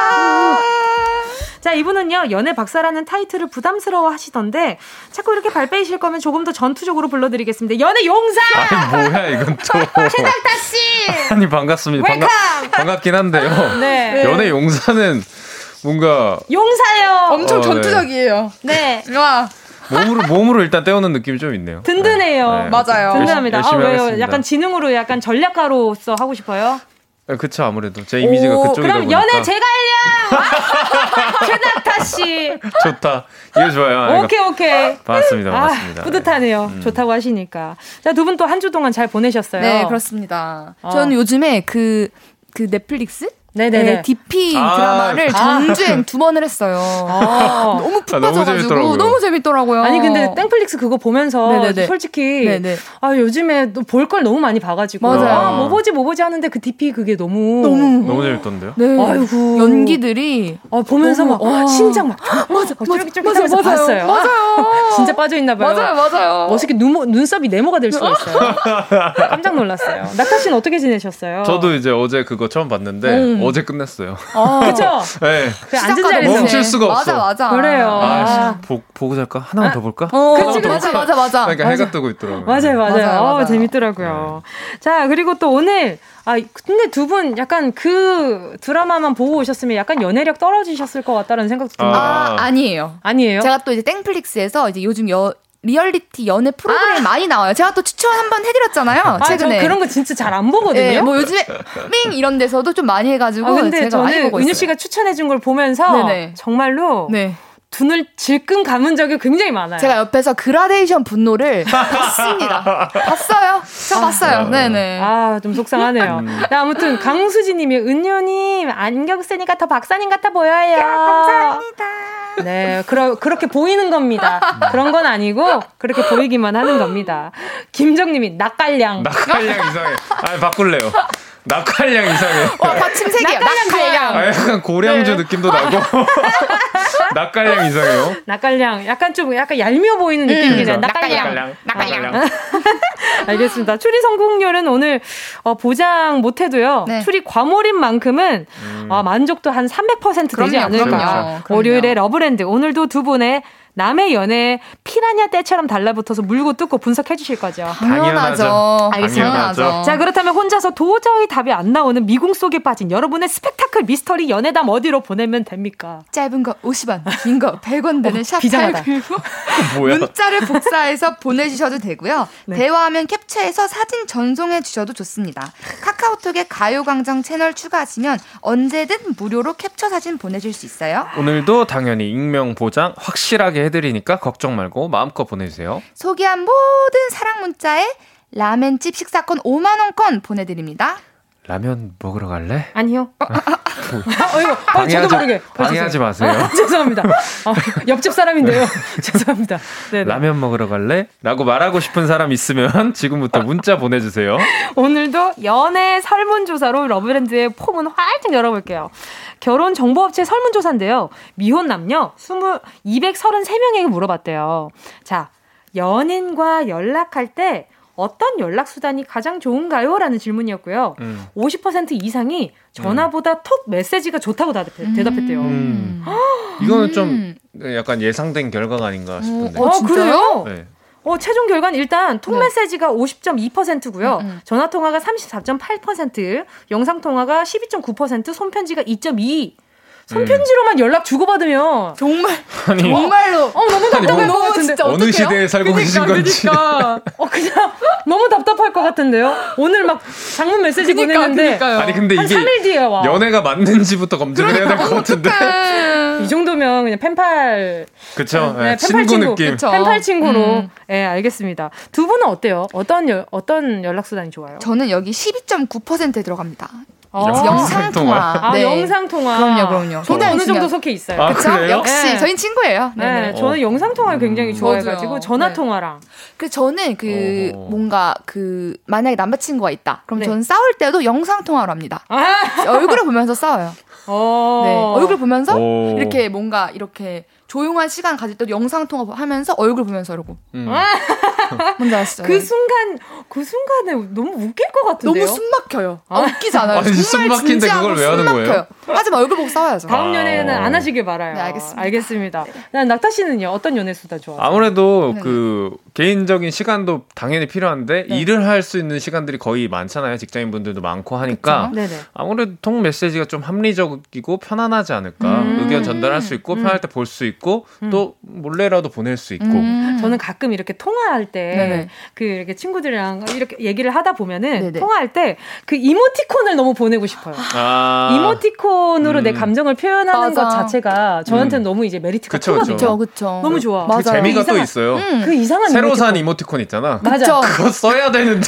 자, 이분은요, 연애 박사라는 타이틀을 부담스러워 하시던데 자꾸 이렇게 발 빼이실 거면 조금 더 전투적으로 불러드리겠습니다. 연애 용사! 아니, 뭐야 이건 또. 최낙타 씨! 아니, 반갑습니다. 반갑긴 한데요. 네. 연애 용사는 뭔가 용사예요. 엄청 전투적이에요. 네. 와. 몸으로 일단 때우는 느낌이 좀 있네요. 든든해요. 네. 맞아요. 든든합니다. 열심히 왜요? 하겠습니다. 약간 지능으로, 약간 전략가로서 하고 싶어요? 네, 그쵸, 아무래도 제 이미지가 그쪽이다 보니까. 그럼 연애 제가 알려! 최낙타 씨. 좋다. 이거 좋아요. 오케이. 반갑습니다. 아, 뿌듯하네요. 좋다고 하시니까. 자, 두 분 또 한 주 동안 잘 보내셨어요? 네, 그렇습니다. 저는 요즘에 그 넷플릭스? 네네네. 네, DP 드라마를 전주행 2번을 했어요. 너무 푹 빠져가지고 너무 재밌더라고요. 아니, 근데 땡플릭스 그거 보면서 네네네. 솔직히 네네. 아, 요즘에 볼 걸 너무 많이 봐가지고 뭐 보지 하는데 그 DP 그게 너무 재밌던데요. 네. 아이고, 연기들이 보면서 너무, 막 심장 막 쫄깃쫄깃하면서 봤어요. 맞아요. 진짜 빠져있나봐요. 맞아요. 어떻게 눈썹이 네모가 될 수가 있어요. 깜짝 놀랐어요. 낙타 씨는 어떻게 지내셨어요? 저도 이제 어제 그거 처음 봤는데 어제 끝났어요. 그쵸? 네. 앉은 자리에서 멈출 수가 없어. 맞아. 그래요. 보고 잘까? 하나만 더 볼까? 그치. 그러니까 해가 뜨고 있더라고요. 맞아요. 재밌더라고요. 네. 자, 그리고 또 오늘 근데 두 분 약간 그 드라마만 보고 오셨으면 약간 연애력 떨어지셨을 것 같다는 생각도 듭니다. 아니에요. 제가 또 이제 땡플릭스에서 이제 요즘 리얼리티 연애 프로그램이 많이 나와요. 제가 또 추천 한번 해드렸잖아요. 최근에. 저 그런 거 진짜 잘 안 보거든요. 네, 뭐 요즘에 밍 이런 데서도 좀 많이 해가지고 근데 제가 저는 많이 보고 있어요. 은유 씨가 추천해준 걸 보면서 네네. 정말로 네. 눈을 질끈 감은 적이 굉장히 많아요. 제가 옆에서 그라데이션 분노를 봤습니다. 봤어요. 저 봤어요. 네네. 아, 좀 속상하네요. 아무튼 강수진님이 은유님 안경 쓰니까 더 박사님 같아 보여요. 야, 감사합니다. 네, 그렇게 보이는 겁니다. 그런 건 아니고 그렇게 보이기만 하는 겁니다. 김정님이 낙갈량. 낙갈량 이상해. 아, 바꿀래요. 낙갈량 이상해. 와, 받침색이야. 낙갈량. 아, 약간 고량주 네. 느낌도 나고. 낙갈량 이상해요. 낙갈량. 약간 좀 약간 얄미워 보이는 느낌이네요. 낙갈량. 낙갈량. 알겠습니다. 추리 성공률은 오늘 보장 못해도요. 네. 추리 과몰입 만큼은 만족도 한 300% 되지 않을까. 그럼요. 월요일에 러브랜드. 오늘도 두 분의 남의 연애에 피라냐 때처럼 달라붙어서 물고 뜯고 분석해 주실 거죠. 당연하죠. 알겠습니다. 자, 그렇다면 혼자서 도저히 답이 안 나오는 미궁 속에 빠진 여러분의 스펙타클 미스터리 연애담 어디로 보내면 됩니까? 짧은 거 50원, 긴 거 100원 되는 샷 그리고 문자를 복사해서 보내주셔도 되고요. 네. 대화하면 캡처해서 사진 전송해 주셔도 좋습니다. 카카오톡에 가요광장 채널 추가하시면 언제든 무료로 캡처 사진 보내줄 수 있어요. 오늘도 당연히 익명 보장 확실하게 해드리니까 걱정 말고 마음껏 보내주세요. 소개한 모든 사랑 문자에 라멘집 식사권 5만원권 보내드립니다. 라면 먹으러 갈래? 아니요. 저도 모르게. 방해하지 마세요. 죄송합니다. 옆집 사람인데요. 죄송합니다. 네네. 라면 먹으러 갈래? 라고 말하고 싶은 사람 있으면 지금부터 문자 보내주세요. 오늘도 연애 설문조사로 러브랜드의 폼은 활짝 열어볼게요. 결혼정보업체 설문조사인데요. 미혼 남녀 233명에게 물어봤대요. 자, 연인과 연락할 때 어떤 연락수단이 가장 좋은가요? 라는 질문이었고요. 50% 이상이 전화보다 톡 메시지가 좋다고 대답했대요. 이거는 좀 약간 예상된 결과가 아닌가 싶은데. 그래요? 네. 최종 결과는 일단 톡 메시지가 50.2%고요. 전화통화가 34.8%, 영상통화가 12.9%, 손편지가 2.2%. 손편지로만 연락 주고받으면 정말로 너무 답답할 것 같은데 어느 시대에 살고 계신 건지 그냥 너무 답답할 것 같은데요. 오늘 막 장문 메시지 보냈는데 아니 근데 이게 3일 뒤에 와. 연애가 맞는지부터 검증을 해야 될 것 같은데 이 정도면 그냥 펜팔 그쵸 네, 친구 느낌 펜팔 친구로 네, 알겠습니다. 두 분은 어때요? 어떤 연락수단이 좋아요? 저는 여기 12.9%에 들어갑니다. 영상통화. 네. 영상통화. 그럼요. 저도 어느 정도 속해 있어요. 그쵸? 역시. 네. 저희 친구예요. 네. 저는 영상통화를 굉장히 좋아해가지고, 전화통화랑. 네. 그래서 저는 만약에 남자친구가 있다. 그럼 저는 싸울 때도 영상통화를 합니다. 얼굴을 보면서 싸워요. 네. 얼굴 보면서 이렇게 이렇게 조용한 시간 가질 때도 영상통화 하면서 얼굴 보면서 이러고. 뭔지 아시죠? 그 순간에 너무 웃길 것 같은데요? 너무 숨 막혀요. 웃기지 않아요. 아니, 숨 막힌데 그걸 왜 하는 거예요? 하지만 얼굴 보고 싸워야죠. 다음 연애는 안 하시길 바라요. 네, 알겠습니다. 낙타 씨는요? 어떤 연애수다 좋아하세요? 아무래도 개인적인 시간도 당연히 필요한데 일을 할 수 있는 시간들이 거의 많잖아요. 직장인분들도 많고 하니까 아무래도 통 메시지가 좀 합리적이고 편안하지 않을까. 의견 전달할 수 있고 편할 때 볼 수 있고 또 몰래라도 보낼 수 있고. 저는 가끔 이렇게 통화할 때 이렇게 친구들이랑 이렇게 얘기를 하다 보면은 통화할 때 그 이모티콘을 너무 보내고 싶어요. 이모티콘으로 내 감정을 표현하는 것 자체가 저한테는 너무 이제 메리트가 크거든요. 너무 좋아. 그 재미가 또 있어요. 그 이상한 새로 산 이모티콘 있잖아. 맞아. 그거 써야 되는데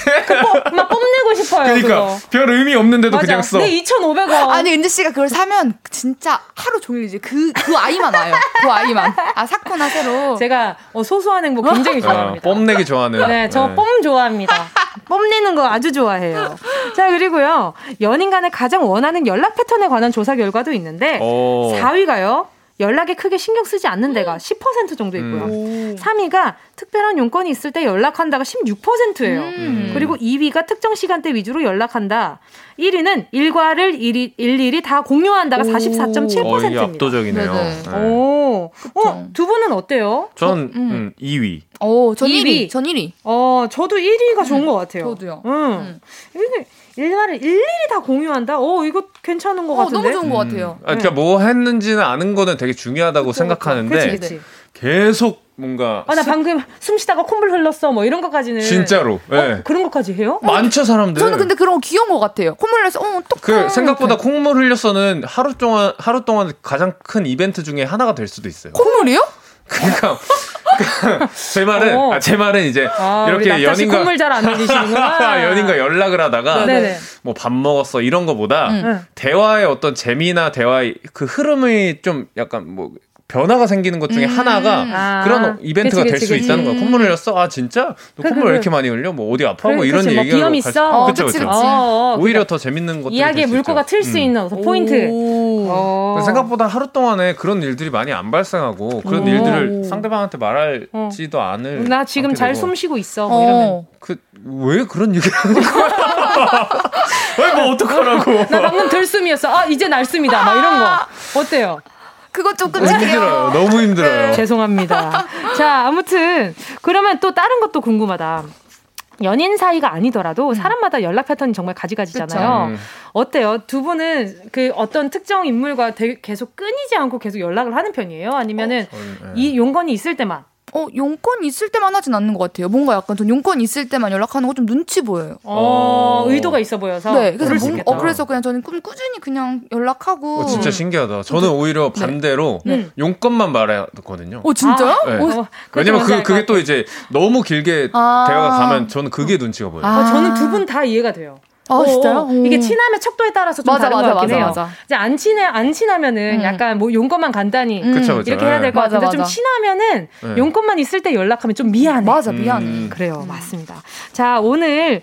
막 뽐내고 싶어요. 그러니까 별 의미 없는데도 그냥 써. 내 2,500원. 아니 은지 씨가 그걸 사면 진짜 하루 종일 이제 그 아이만 와요. 그 아이만. 아 샀구나 새로. 제가 소소한 행복 굉장히 좋아합니다. 뽐내기 좋아하는. 네, 저 뽐 좋아합니다. 뽐내는 거 아주 좋아해요. 자, 그리고요 연인 간에 가장 원하는 연락 패턴에 관한 조사 결과도 있는데 4위가요. 연락에 크게 신경 쓰지 않는 데가 10% 정도 있고요. 3위가 특별한 용건이 있을 때 연락한다가 16%예요. 그리고 2위가 특정 시간대 위주로 연락한다. 1위는 일과를 일일이 다 공유한다가 44.7%입니다. 압도적이네요. 네. 두 분은 어때요? 전 2위. 전 2위. 전 1위. 저도 1위가 좋은 것 같아요. 저도요. 1위. 일과를 일일이 다 공유한다? 이거 괜찮은 것 같은데? 너무 좋은 것 같아요. 그러니까 뭐 했는지는 아는 거는 되게 중요하다고 생각하는데 그치. 계속 뭔가 나 방금 숨 쉬다가 콧물 흘렀어 뭐 이런 것까지는 진짜로 네. 그런 것까지 해요? 많죠 사람들. 저는 근데 그런 거 귀여운 것 같아요. 콧물 흘렸어 어떡해. 생각보다 이렇게. 콧물 흘렸어는 하루 동안 가장 큰 이벤트 중에 하나가 될 수도 있어요. 콧물이요? 그러니까 제 말은 이제 이렇게 연인과 콧물 잘 안 흘리시는구나. 연인과 연락을 하다가 뭐 밥 먹었어 이런 거보다 대화의 어떤 재미나 대화의 그 흐름이 좀 약간 뭐 변화가 생기는 것 중에 하나가 그런 이벤트가 될 수 있다는 거야. 콧물 흘렸어? 아 진짜? 너 콧물 왜 이렇게 많이 흘려? 뭐 어디 아파? 그래, 뭐 이런 얘기가. 뭐 비염 있어? 그렇죠. 오히려 더 재밌는 것들. 이야기에 물꼬가 틀 수 있는 포인트. 생각보다 하루 동안에 그런 일들이 많이 안 발생하고 그런 일들을 상대방한테 말할지도 않을. 나 지금 잘 숨 쉬고 있어. 뭐 이러면. 왜 그런 얘기를 하는 거야? 뭐 어떡하라고? 나 방금 들숨이었어. 아 이제 날숨이다. 막 이런 거. 어때요? 그거 조금 힘들어요. 너무 힘들어요. 죄송합니다. 자, 아무튼 그러면 또 다른 것도 궁금하다. 연인 사이가 아니더라도 사람마다 연락 패턴이 정말 가지가지잖아요. 어때요? 두 분은 그 어떤 특정 인물과 계속 끊이지 않고 계속 연락을 하는 편이에요? 아니면은 이 용건이 있을 때만? 용건 있을 때만 하진 않는 것 같아요. 뭔가 약간 전 용건 있을 때만 연락하는 거 좀 눈치 보여요. 의도가 있어 보여서? 네. 그래서, 그래서 그냥 저는 꾸준히 그냥 연락하고. 진짜 신기하다. 저는 오히려 반대로 용건만 말했거든요. 진짜요? 네. 왜냐면 그게 또 이제 너무 길게 대화가 가면 저는 그게 눈치가 보여요. 저는 두 분 다 이해가 돼요. 진짜요? 이게 친함의 척도에 따라서 좀 다른 것 같긴 해요. 이제 안 친하면은 약간 뭐 용건만 간단히 이렇게 해야 될 것 같은데 좀 친하면은 용건만 있을 때 연락하면 좀 미안해. 미안해. 그래요, 맞습니다. 자, 오늘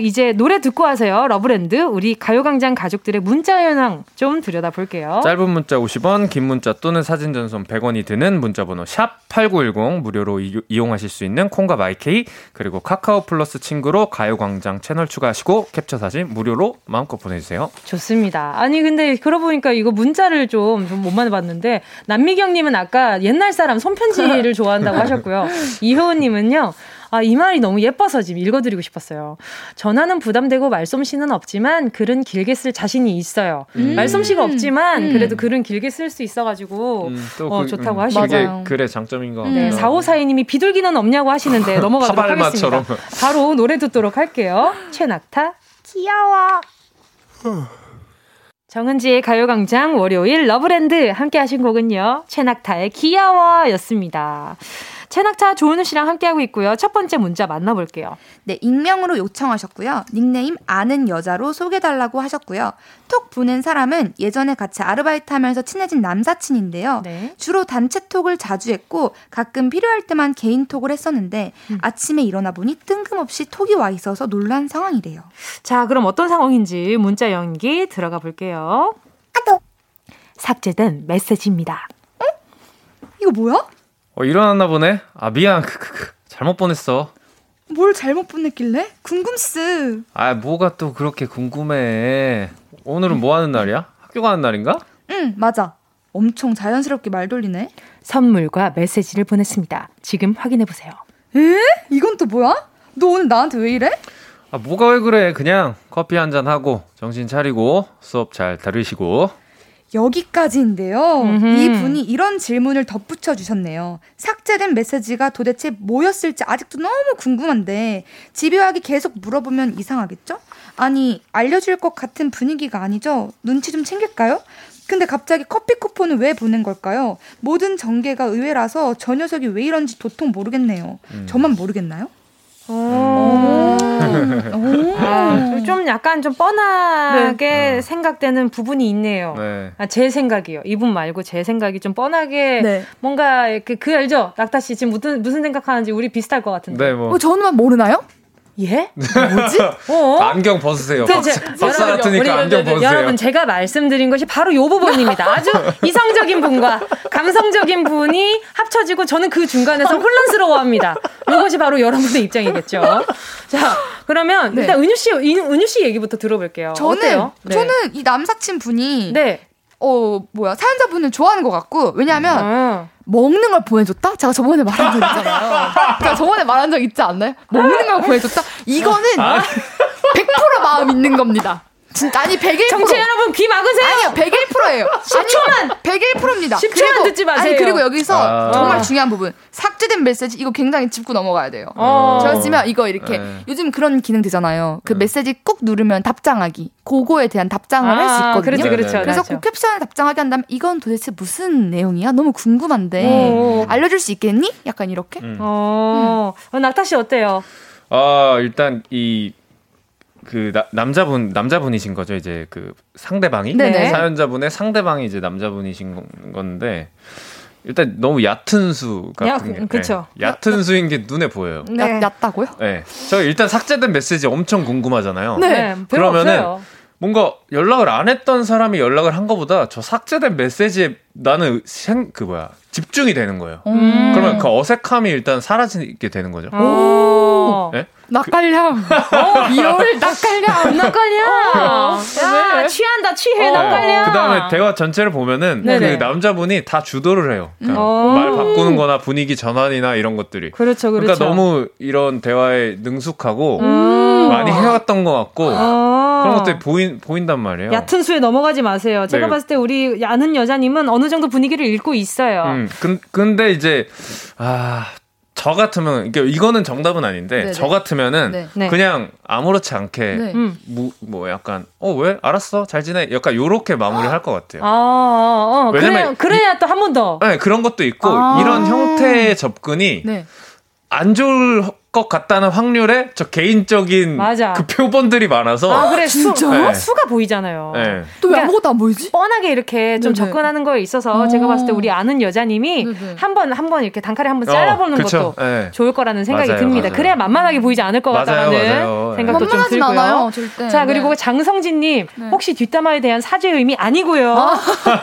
이제 노래 듣고 와서요. 러브랜드 우리 가요광장 가족들의 문자 현황 좀 들여다볼게요. 짧은 문자 50원, 긴 문자 또는 사진 전송 100원이 드는 문자번호 샵 8910 무료로 이용하실 수 있는 콩과 마이케이 그리고 카카오 플러스 친구로 가요광장 채널 추가하시고 캡처 사진 무료로 마음껏 보내주세요. 좋습니다. 아니 근데 그러고 보니까 이거 문자를 좀 못 만나봤는데 남미경님은 아까 옛날 사람 손편지를 좋아한다고 하셨고요. 이효은님은요. 이 말이 너무 예뻐서 지금 읽어드리고 싶었어요. 전화는 부담되고 말솜씨는 없지만 글은 길게 쓸 자신이 있어요. 말솜씨가 없지만 그래도 글은 길게 쓸 수 있어가지고 좋다고 하시죠. 그게 글의 장점인 것 같아요. 4542님이 비둘기는 없냐고 하시는데 넘어가도록 하겠습니다. 바로 노래 듣도록 할게요. 최낙타 귀여워. 정은지의 가요광장 월요일 러브랜드 함께 하신 곡은요. 최낙타의 귀여워였습니다. 최낙타 조은우 씨랑 함께하고 있고요. 첫 번째 문자 만나볼게요. 네, 익명으로 요청하셨고요. 닉네임 아는 여자로 소개달라고 하셨고요. 톡 보낸 사람은 예전에 같이 아르바이트하면서 친해진 남사친인데요. 네. 주로 단체 톡을 자주 했고 가끔 필요할 때만 개인 톡을 했었는데 아침에 일어나 보니 뜬금없이 톡이 와 있어서 놀란 상황이래요. 자, 그럼 어떤 상황인지 문자 연기 들어가 볼게요. 까톡. 삭제된 메시지입니다. 응? 이거 뭐야? 일어났나 보네. 미안. 잘못 보냈어. 뭘 잘못 보냈길래? 궁금스. 뭐가 또 그렇게 궁금해. 오늘은 뭐 하는 날이야? 학교 가는 날인가? 응, 맞아. 엄청 자연스럽게 말 돌리네. 선물과 메시지를 보냈습니다. 지금 확인해 보세요. 에? 이건 또 뭐야? 너 오늘 나한테 왜 이래? 뭐가 왜 그래. 그냥 커피 한잔 하고 정신 차리고 수업 잘 다루시고. 여기까지인데요. 이분이 이런 질문을 덧붙여 주셨네요. 삭제된 메시지가 도대체 뭐였을지 아직도 너무 궁금한데 집요하게 계속 물어보면 이상하겠죠? 아니 알려줄 것 같은 분위기가 아니죠? 눈치 좀 챙길까요? 근데 갑자기 커피 쿠폰을 왜 보낸 걸까요? 모든 전개가 의외라서 저 녀석이 왜 이런지 도통 모르겠네요. 저만 모르겠나요? 좀 약간 좀 뻔하게 생각되는 부분이 있네요. 네. 제 생각이요. 이분 말고 제 생각이 좀 뻔하게 뭔가 그 알죠? 낙타 씨 지금 무슨 생각하는지 우리 비슷할 것 같은데. 네, 저는만 모르나요? 예? 뭐지? 안경 벗으세요. 박사 같으니까 안경 벗으세요. 여러분 제가 말씀드린 것이 바로 요 부분입니다. 아주 이성적인 분과 감성적인 분이 합쳐지고 저는 그 중간에서 혼란스러워합니다. 이것이 바로 여러분의 입장이겠죠. 자, 그러면 일단 은유 씨 얘기부터 들어볼게요. 어때요? 저는 이 남사친 분이 사연자분을 좋아하는 것 같고 왜냐하면 먹는 걸 보내줬다? 제가 저번에 말한 적 있잖아요. 제가 저번에 말한 적 있지 않나요? 먹는 걸 보내줬다? 이거는 100% 마음 있는 겁니다. 진짜 아니 101% 정치 여러분 귀 막으세요. 아니요 101%예요. 10초만 101%입니다. 10초만 그리고, 듣지 마세요. 아니 그리고 여기서 정말 중요한 부분 삭제된 메시지 이거 굉장히 짚고 넘어가야 돼요. 저였으면 이거 이렇게 요즘 그런 기능 되잖아요. 그 메시지 꾹 누르면 답장하기 그거에 대한 답장을 할 수 있거든요. 그렇죠. 그래서 그 캡션에 답장하게 한다면 이건 도대체 무슨 내용이야? 너무 궁금한데 알려줄 수 있겠니? 약간 이렇게. 낙타 씨 어때요? 일단 이 그 남자분이신 거죠 이제 그 상대방이 네네. 사연자분의 상대방이 이제 남자분이신 건데 일단 너무 얕은 수 같은 게 그렇죠. 네. 얕은 수인 게 눈에 보여요. 네. 얕다고요? 네. 저 일단 삭제된 메시지 엄청 궁금하잖아요. 네. 그러면은 뭔가 연락을 안 했던 사람이 연락을 한 거보다 저 삭제된 메시지에 나는 집중이 되는 거예요. 그러면 그 어색함이 일단 사라지게 되는 거죠. 네? 낯갈량. 미워를 낯갈량. 낯갈량. 야, 취한다, 취해, 낯갈량. 그 다음에 대화 전체를 보면은 네네. 그 남자분이 다 주도를 해요. 그러니까 말 바꾸는 거나 분위기 전환이나 이런 것들이. 그렇죠. 그러니까 너무 이런 대화에 능숙하고 많이 해왔던 것 같고 그런 것들이 보인단 말이에요. 얕은 수에 넘어가지 마세요. 제가 봤을 때 우리 아는 여자님은 어느 정도 분위기를 읽고 있어요. 근데 이제, 저 같으면 이거는 정답은 아닌데 네네. 저 같으면은 네. 그냥 아무렇지 않게 약간 왜 알았어 잘 지내 약간 요렇게 마무리할 것 같아요. 왜냐면 그래야 또 한 번 더. 네 그런 것도 있고 이런 형태의 접근이 네. 안 좋을 것 같다는 확률에 저 개인적인 맞아. 그 표본들이 많아서 그래 진짜 네. 수가 보이잖아요. 네. 또 왜 그러니까 아무것도 안 보이지? 뻔하게 이렇게 좀 네네. 접근하는 거에 있어서 제가 봤을 때 우리 아는 여자님이 한 번 이렇게 단칼에 한번 잘라보는 것도 네. 좋을 거라는 생각이 듭니다. 맞아요. 그래야 만만하게 보이지 않을 것 같다는 생각도 좀 들고요. 않아요, 절대. 자 그리고 네. 장성진님 혹시 뒷담화에 대한 사죄의 의미 아니고요.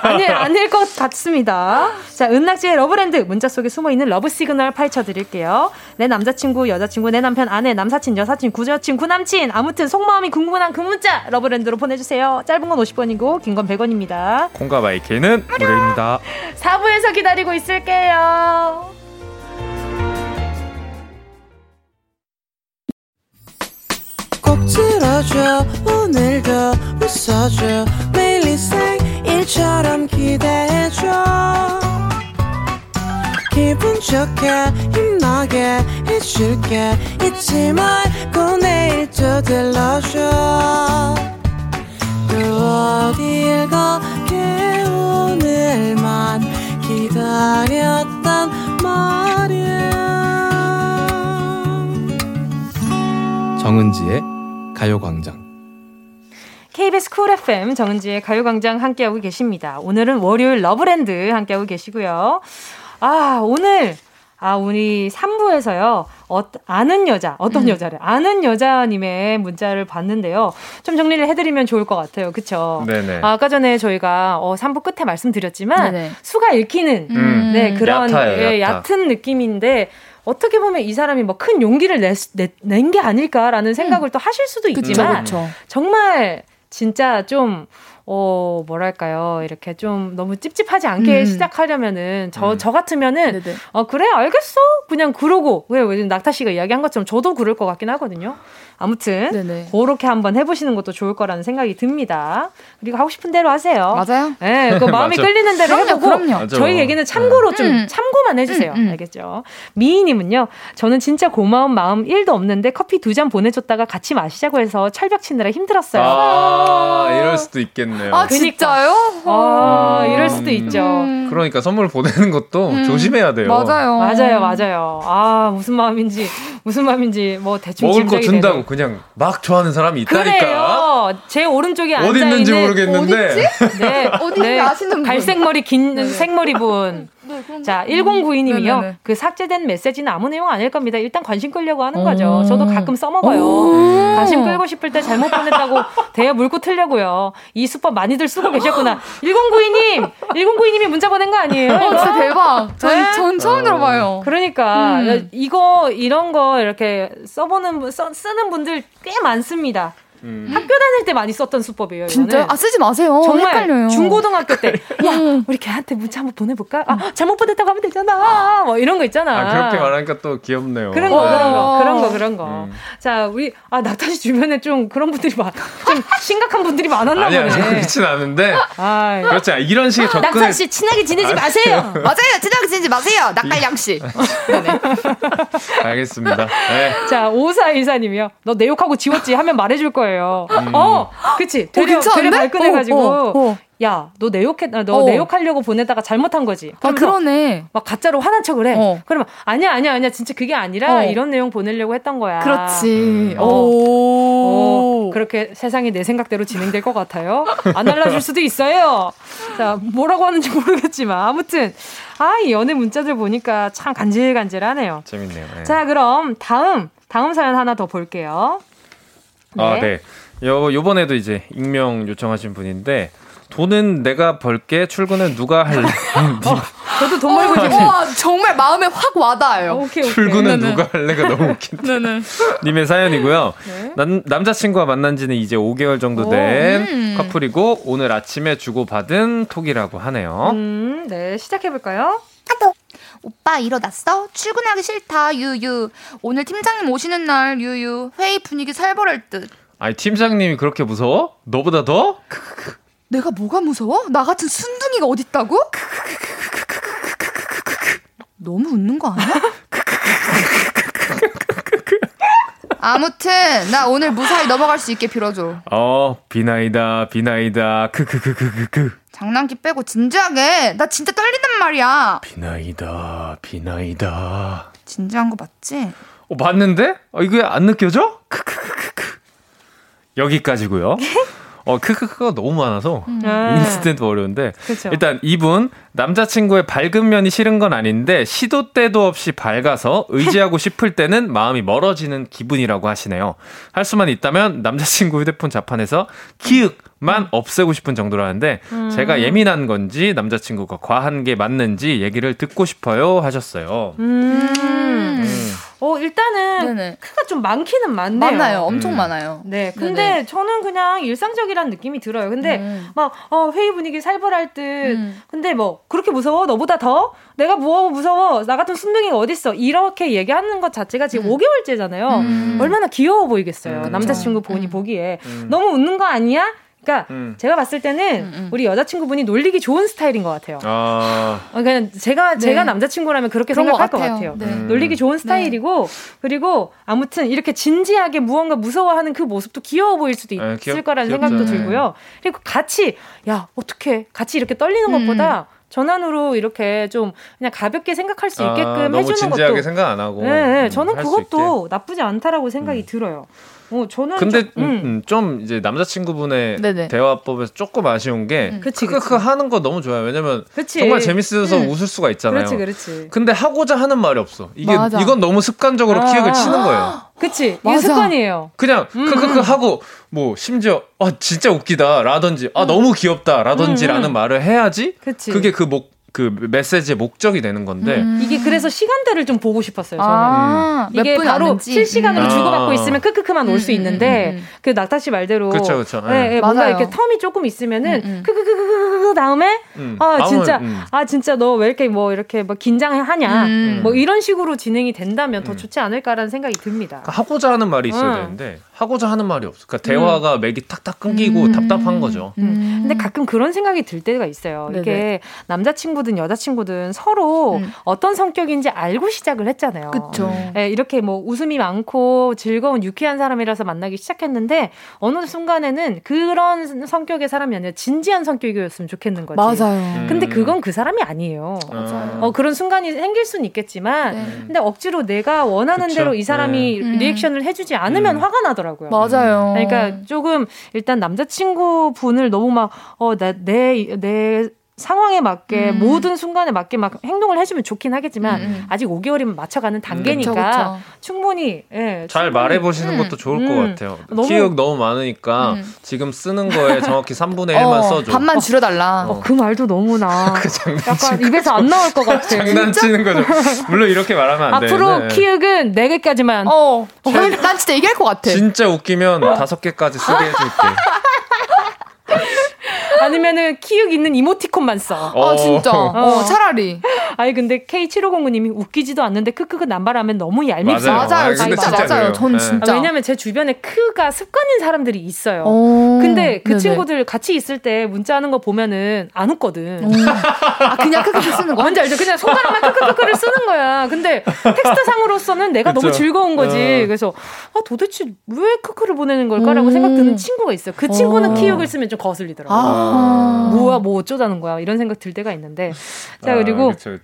아닐 것 같습니다. 자 은낙지의 러브랜드 문자 속에 숨어있는 러브 시그널 파헤쳐드릴게요. 내 남자친구 여자친구, 내 남편, 아내, 남사친, 여사친, 구여친, 구남친 아무튼 속마음이 궁금한 그 문자 러브랜드로 보내주세요. 짧은 건 50원이고 긴 건 100원입니다. 콩과 마이키는 무료입니다. 4부에서 기다리고 있을게요. 꼭 들어줘 오늘도 웃어줘 매일 인생 일처럼 기대해줘 기분 좋게 힘나게 해줄게 잊지 말고 내일 또 들러줘 또 어딜 가게 오늘만 기다렸단 말이야 정은지의 가요광장 KBS 쿨 FM 정은지의 가요광장 함께하고 계십니다. 오늘은 월요일 러브랜드 함께하고 계시고요. 우리 3부에서요. 아는 여자님의 문자를 봤는데요. 좀 정리를 해드리면 좋을 것 같아요. 그쵸? 네네. 아까 전에 저희가 3부 끝에 말씀드렸지만 네네. 수가 읽히는 그런 얕은 느낌인데 어떻게 보면 이 사람이 큰 용기를 낸 게 아닐까라는 생각을 또 하실 수도 있지만 그쵸. 정말 진짜 좀 뭐랄까요. 이렇게 좀 너무 찝찝하지 않게 시작하려면은, 저 같으면은, 네네. 그래, 알겠어? 그냥 그러고, 왜 낙타 씨가 이야기한 것처럼 저도 그럴 것 같긴 하거든요. 아무튼, 네네. 그렇게 한번 해보시는 것도 좋을 거라는 생각이 듭니다. 그리고 하고 싶은 대로 하세요. 맞아요. 네, 마음이 끌리는 대로 해보고, 그럼요. 저희 얘기는 참고로 좀 참고만 해주세요. 알겠죠? 미희님은요, 저는 진짜 고마운 마음 1도 없는데 커피 2잔 보내줬다가 같이 마시자고 해서 철벽 치느라 힘들었어요. 이럴 수도 있겠네. 그러니까. 진짜요? 이럴 수도 있죠. 그러니까 선물 보내는 것도 조심해야 돼요. 맞아요. 무슨 마음인지 대충 먹을 거 준다고 되는. 그냥 막 좋아하는 사람이 있다니까. 그래요. 제 오른쪽에 앉아 있는 어디 있는지 모르겠는데. 어디지? 네, 어디인지 아시는 분. 갈색 머리 긴 생머리 분. 네, 자, 1092님이요. 네네네. 그 삭제된 메시지는 아무 내용 아닐 겁니다. 일단 관심 끌려고 하는 거죠. 저도 가끔 써먹어요. 관심 끌고 싶을 때 잘못 보냈다고 대야 물고 틀려고요. 이 수법 많이들 쓰고 계셨구나. 1092님이 문자 보낸 거 아니에요? 진짜 대박. 전 처음 들어봐요. 그러니까 이런 거 이렇게 쓰는 분들 꽤 많습니다. 학교 다닐 때 많이 썼던 수법이에요. 진짜요? 아, 쓰지 마세요. 정말 헷갈려요. 중고등학교 때 야, 우리 걔한테 문자 한번 보내볼까? 아, 잘못 보냈다고 하면 되잖아. 뭐 이런 거 있잖아. 아, 그렇게 말하니까 또 귀엽네요. 그런 거, 그런 거, 그런 거, 그런 거. 자, 우리 아, 낙타 씨 주변에 좀 그런 분들이 좀 심각한 분들이 많았나 보네. 아니야, 그렇진 않은데. 아, 그렇지. 이런 식의 접근을 낙타 씨 친하게 지내지 마세요. 맞아요, 친하게 지내지 마세요. 낙달양 씨. 네. 알겠습니다. 네. 자, 5424님이요. 너 내 욕하고 지웠지 하면 말해줄 거예요. 어, 그치. 되려 발끈해가지고, 야, 너 내 욕했다, 너 내 욕하려고 보내다가 잘못한 거지. 아, 그러네. 막 가짜로 화난 척을 해. 그러면, 아니야, 진짜 그게 아니라 이런 내용 보내려고 했던 거야. 그렇지. 그렇게 세상이 내 생각대로 진행될 것 같아요. 안 알려줄 수도 있어요. 자, 뭐라고 하는지 모르겠지만, 아무튼, 이 연애 문자들 보니까 참 간질간질하네요. 재밌네요. 네. 자, 그럼 다음 사연 하나 더 볼게요. 네. 아, 네. 요번에도 이제 익명 요청하신 분인데, 돈은 내가 벌게, 출근은 누가 할래? 저도 돈 벌고 싶네. 와, 정말 마음에 확 와닿아요. 오케이. 출근은 네네. 누가 할래가 너무 웃긴다. 네네. 님의 사연이고요. 네. 남자친구와 만난 지는 이제 5개월 정도 된 커플이고, 오늘 아침에 주고받은 톡이라고 하네요. 네, 시작해볼까요? 카톡. 오빠 일어났어? 출근하기 싫다 유유. 오늘 팀장님 오시는 날 유유. 회의 분위기 살벌할 듯. 아니, 팀장님이 그렇게 무서워? 너보다 더? 내가 뭐가 무서워? 나 같은 순둥이가 어딨다고? 너무 웃는 거 아니야? 아무튼 나 오늘 무사히 넘어갈 수 있게 빌어줘. 비나이다 크크크크크크. 장난기 빼고 진지하게. 나 진짜 떨린단 말이야. 비나이다. 진지한 거 맞지? 맞는데? 이거 안 느껴져? 크크크크크. 여기까지고요. 크크크가 너무 많아서 인스턴트 어려운데. 그쵸. 일단 이분 남자친구의 밝은 면이 싫은 건 아닌데 시도 때도 없이 밝아서 의지하고 싶을 때는 마음이 멀어지는 기분이라고 하시네요. 할 수만 있다면 남자친구 휴대폰 자판에서 기억만 없애고 싶은 정도라는데 제가 예민한 건지 남자친구가 과한 게 맞는지 얘기를 듣고 싶어요 하셨어요. 일단은 네네. 크가 좀 많기는 많네요. 많아요. 엄청 많아요. 네. 근데 네네. 저는 그냥 일상적이라는 느낌이 들어요. 근데 막 회의 분위기 살벌할 듯. 근데 뭐 그렇게 무서워? 너보다 더? 내가 뭐하고 무서워? 나 같은 순둥이가 어딨어? 이렇게 얘기하는 것 자체가 지금 5개월째잖아요. 얼마나 귀여워 보이겠어요. 남자친구 보기에. 너무 웃는 거 아니야? 그러니까 제가 봤을 때는 우리 여자친구분이 놀리기 좋은 스타일인 것 같아요. 그냥 제가 남자친구라면 그렇게 생각할 것 같아요. 네. 놀리기 좋은 스타일이고 그리고 아무튼 이렇게 진지하게 무언가 무서워하는 그 모습도 귀여워 보일 수도 있을 거라는 생각도 들고요. 그리고 같이 어떡해 같이 이렇게 떨리는 것보다 전환으로 이렇게 좀 그냥 가볍게 생각할 수 있게끔 해주는 것도 너무 진지하게 생각 안 하고 네, 저는 그것도 나쁘지 않다라고 생각이 들어요. 저는 근데 좀 이제 남자친구분의 네네. 대화법에서 조금 아쉬운 게 크크크 하는 거 너무 좋아요. 왜냐면 그치. 정말 재밌어서 웃을 수가 있잖아요. 그렇지. 근데 하고자 하는 말이 없어. 이건 너무 습관적으로 기억을 치는 거예요. 그치. 이게 습관이에요. 그냥 크크크 하고 뭐 심지어 진짜 웃기다 라든지 너무 귀엽다 라든지 라는 말을 해야지 그치. 그게 그 메시지의 목적이 되는 건데 이게 그래서 시간대를 좀 보고 싶었어요. 저는 이게 바로 실시간으로 주고받고 있으면 크크크만 올 수 있는데 그 낙타 씨 말대로 그쵸. 네, 뭔가 이렇게 텀이 조금 있으면은 크크크크크 다음에 진짜 너 왜 이렇게 뭐 이렇게 뭐 긴장하냐 뭐 이런 식으로 진행이 된다면 더 좋지 않을까라는 생각이 듭니다. 하고자 하는 말이 있어야 되는데 하고자 하는 말이 없어. 그러니까 대화가 맥이 탁탁 끊기고 답답한 거죠. 근데 가끔 그런 생각이 들 때가 있어요. 네네. 이게 남자친구든 여자친구든 서로 어떤 성격인지 알고 시작을 했잖아요. 그쵸. 네, 이렇게 뭐 웃음이 많고 즐거운 유쾌한 사람이라서 만나기 시작했는데 어느 순간에는 그런 성격의 사람이 아니라 진지한 성격이었으면 좋겠는 거지. 맞아요. 근데 그건 그 사람이 아니에요. 맞아요. 그런 순간이 생길 수는 있겠지만 근데 억지로 내가 원하는 그쵸? 대로 이 사람이 리액션을 해주지 않으면 화가 나더라고요. 맞아요. 그러니까 조금 일단 남자친구분을 너무 막 내 상황에 맞게 모든 순간에 맞게 막 행동을 해주면 좋긴 하겠지만 아직 5개월이면 맞춰가는 단계니까 그쵸. 충분히 예, 잘 말해보시는 것도 좋을 것 같아요. 기억 너무 많으니까 지금 쓰는 거에 정확히 3분의 1만 써줘. 반만 줄여달라. 그 말도 너무나 약간 입에서 안 나올 것 같아. 장난치는 거죠. 물론 이렇게 말하면 안 돼. 앞으로 키읔은 4개까지만. 난 진짜 얘기할 것 같아. 진짜 웃기면 5개까지 쓰게 해줄게. 아니면은 키읔 있는 이모티콘만 써. 아 진짜. 차라리. 아니 근데 K7509님이 웃기지도 않는데 크크크 남발하면 너무 얄밉죠. 맞아요. 진짜 맞아요. 전 진짜. 왜냐면 제 주변에 크가 습관인 사람들이 있어요. 근데 그 네네. 친구들 같이 있을 때 문자하는 거 보면은 안 웃거든. 아 그냥 크크크 쓰는 거. 뭔지 알죠? 그냥 손가락만 크크크를 쓰는 거야. 근데 텍스트상으로서는 내가 그쵸? 너무 즐거운 거지. 그래서 아 도대체 왜 크크를 보내는 걸까라고 생각드는 친구가 있어요. 그 친구는 키읔을 쓰면 좀 거슬리더라고요. 뭐야 뭐 어쩌자는 거야 이런 생각 들 때가 있는데 자 그리고 그쵸.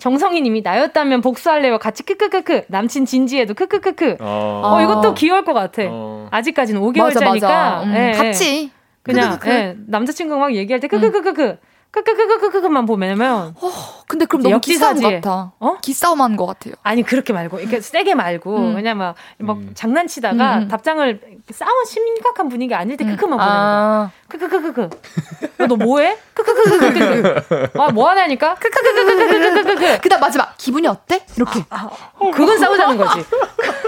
정성희님이 나였다면 복수할래요 같이 크크크크 남친 진지해도 크크크크 이것도 귀여울 것 같아 아직까지는 5개월짜니까 맞아. 예, 같이 그냥 예, 남자친구 막 얘기할 때 크크크크크 크크크크크크만 보면은 근데 그럼 너무 기싸움 같아. 기싸움한 것 같아요. 아니 그렇게 말고 이렇게 세게 말고 그냥 막 장난치다가 답장을 싸운 심각한 분위기 아닐 때 크크만 보내는 거. 크크크크크. 너 뭐해? 크크크크크. 아 뭐하냐니까? 크크크크크크크크크. 그다음 마지막 기분이 어때? 이렇게. 그건 싸우자는 거지.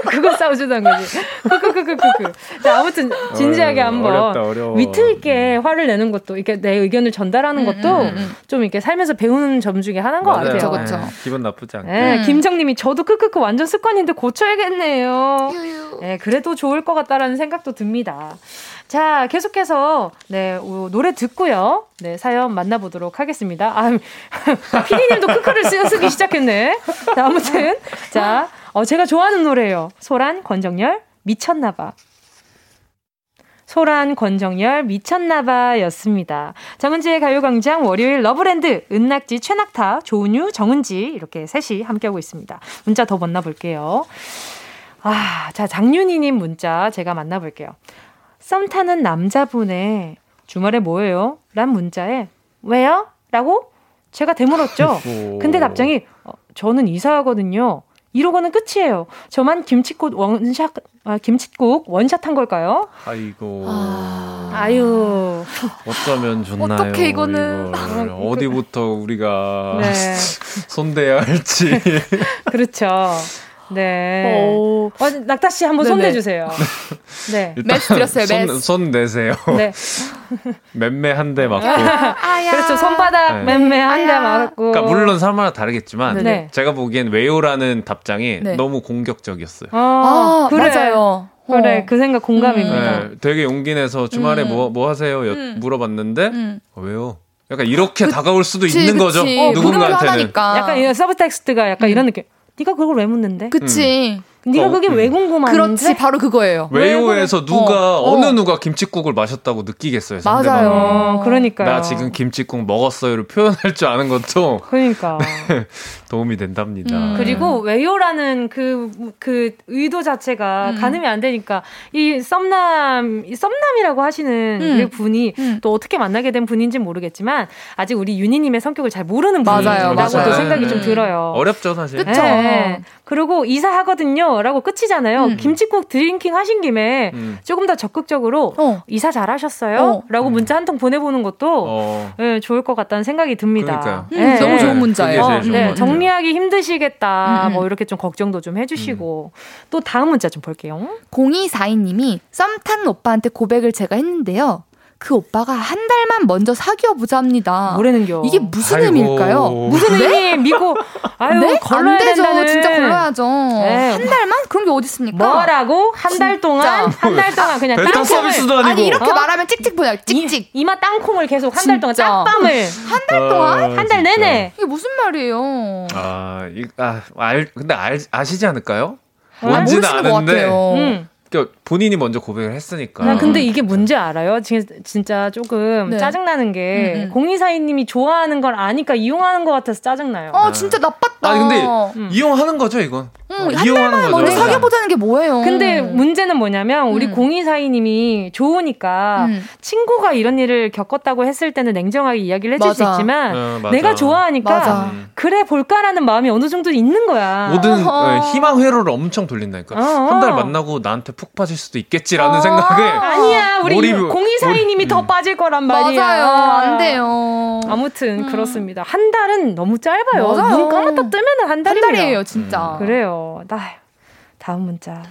그건 싸우자는 거지. 크크크크크크. 자 아무튼 진지하게 한번 위트 있게 화를 내는 것도 이렇게 내 의견을 전달하는 것도. 좀 이렇게 살면서 배우는 점 중에 하나인 것 맞아요. 같아요. 그쵸. 네, 기분 나쁘지 않게. 네, 김정님이 저도 크크크 완전 습관인데 고쳐야겠네요. 네, 그래도 좋을 것 같다라는 생각도 듭니다. 자, 계속해서 네 노래 듣고요. 네 사연 만나보도록 하겠습니다. 아, 피디님도 크크를 쓰기 시작했네. 자, 아무튼 자, 제가 좋아하는 노래예요. 소란, 권정열, 미쳤나봐. 소란, 권정열, 미쳤나봐 였습니다. 정은지의 가요광장 월요일 러브랜드 은낙지, 최낙타, 조은유, 정은지 이렇게 셋이 함께하고 있습니다. 문자 더 만나볼게요. 자 장윤희님 문자 제가 만나볼게요. 썸 타는 남자분의 주말에 뭐예요? 란 문자에 왜요? 라고 제가 되물었죠. 근데 답장이 저는 이사하거든요. 이러고는 끝이에요. 저만 김칫국 원샷 한 걸까요? 아이고. 아유. 어쩌면 좋나요? 어떻게 이거는. 어디부터 우리가 손대야 할지. 그렇죠. 네. 낙타 씨 한번 손대 주세요. 네. 매스 드렸어요. 매스. 손 내세요. 네. 맴매 한 대 맞고. 그렇죠. 손바닥 맴매 한 대 맞고. 그러니까 물론 사람마다 다르겠지만 제가 보기엔 왜요라는 답장이 너무 공격적이었어요. 그래. 맞아요. 그래 그 생각 공감입니다. 되게 용기 내서 주말에 뭐 하세요? 물어봤는데 왜요? 약간 이렇게 다가올 수도 있는 거죠. 누군가한테는. 약간 이 서브텍스트가 약간 이런 느낌. 네가 그걸 왜 묻는데? 그치. 네가 그게 왜 궁금한데? 그렇지, 바로 그거예요. 외요에서 누가 어느 누가 김칫국을 마셨다고 느끼겠어요. 상대방은. 맞아요. 그러니까요. 나 지금 김칫국 먹었어요를 표현할 줄 아는 것도 그러니까 도움이 된답니다. 그리고 외요라는 그 의도 자체가 가늠이 안 되니까 이 썸남이라고 하시는 그 분이 또 어떻게 만나게 된 분인지 모르겠지만 아직 우리 윤희님의 성격을 잘 모르는 분이라고도 생각이 좀 들어요. 어렵죠 사실. 그렇죠. 네. 그리고 이사하거든요. 라고 끝이잖아요. 김칫국 드링킹 하신 김에 조금 더 적극적으로 이사 잘하셨어요? 라고 문자 한 통 보내보는 것도 네, 좋을 것 같다는 생각이 듭니다. 네. 너무 좋은 문자예요. 네, 정리하기 힘드시겠다. 뭐 이렇게 좀 걱정도 좀 해주시고 또 다음 문자 좀 볼게요. 0242님이 썸 타는 오빠한테 고백을 제가 했는데요. 그 오빠가 한 달만 먼저 사귀어보자합니다. 뭐라는겨? 이게 무슨 의미일까요? 무슨 의미? 미고 아유 네? 걸러야 안 되죠. 된다는. 진짜 걸러야죠. 네. 한 달만? 그런 게 어디 있습니까? 뭐라고? 한 달 동안? 한 달 동안 그냥 땅콩을. 서비스도 아니고. 아니 이렇게 말하면 찍찍 보자. 찍찍. 이마 땅콩을 계속 한 달 동안 땀빵을. 한 달 동안? 한 달 내내. 이게 무슨 말이에요? 근데 아시지 않을까요? 뭔지는 아는데. 그러니까 본인이 먼저 고백을 했으니까. 나 근데 이게 문제 알아요? 진짜 조금 네. 짜증나는 게 0242님이 좋아하는 걸 아니까 이용하는 것 같아서 짜증나요. 어, 진짜 나빴다. 아니 근데 이용하는 거죠 이건. 이용하는 거죠. 사귀어보자는 게 뭐예요? 근데 문제는 뭐냐면 우리 0242님이 좋으니까 친구가 이런 일을 겪었다고 했을 때는 냉정하게 이야기를 해줄 맞아. 수 있지만 내가 좋아하니까 맞아. 그래 볼까라는 마음이 어느 정도 있는 거야. 모든 희망 회로를 엄청 돌린다니까. 한 달 만나고 나한테 푹 빠질 수도 있겠지라는 생각에 아니야 우리 0242님이 더 빠질 거란 말이야. 맞아요. 안 돼요. 아무튼 그렇습니다. 한 달은 너무 짧아요. 맞아요. 눈 감았다 뜨면 한 달입니다. 한 달이에요 진짜. 그래요. 다음 문자.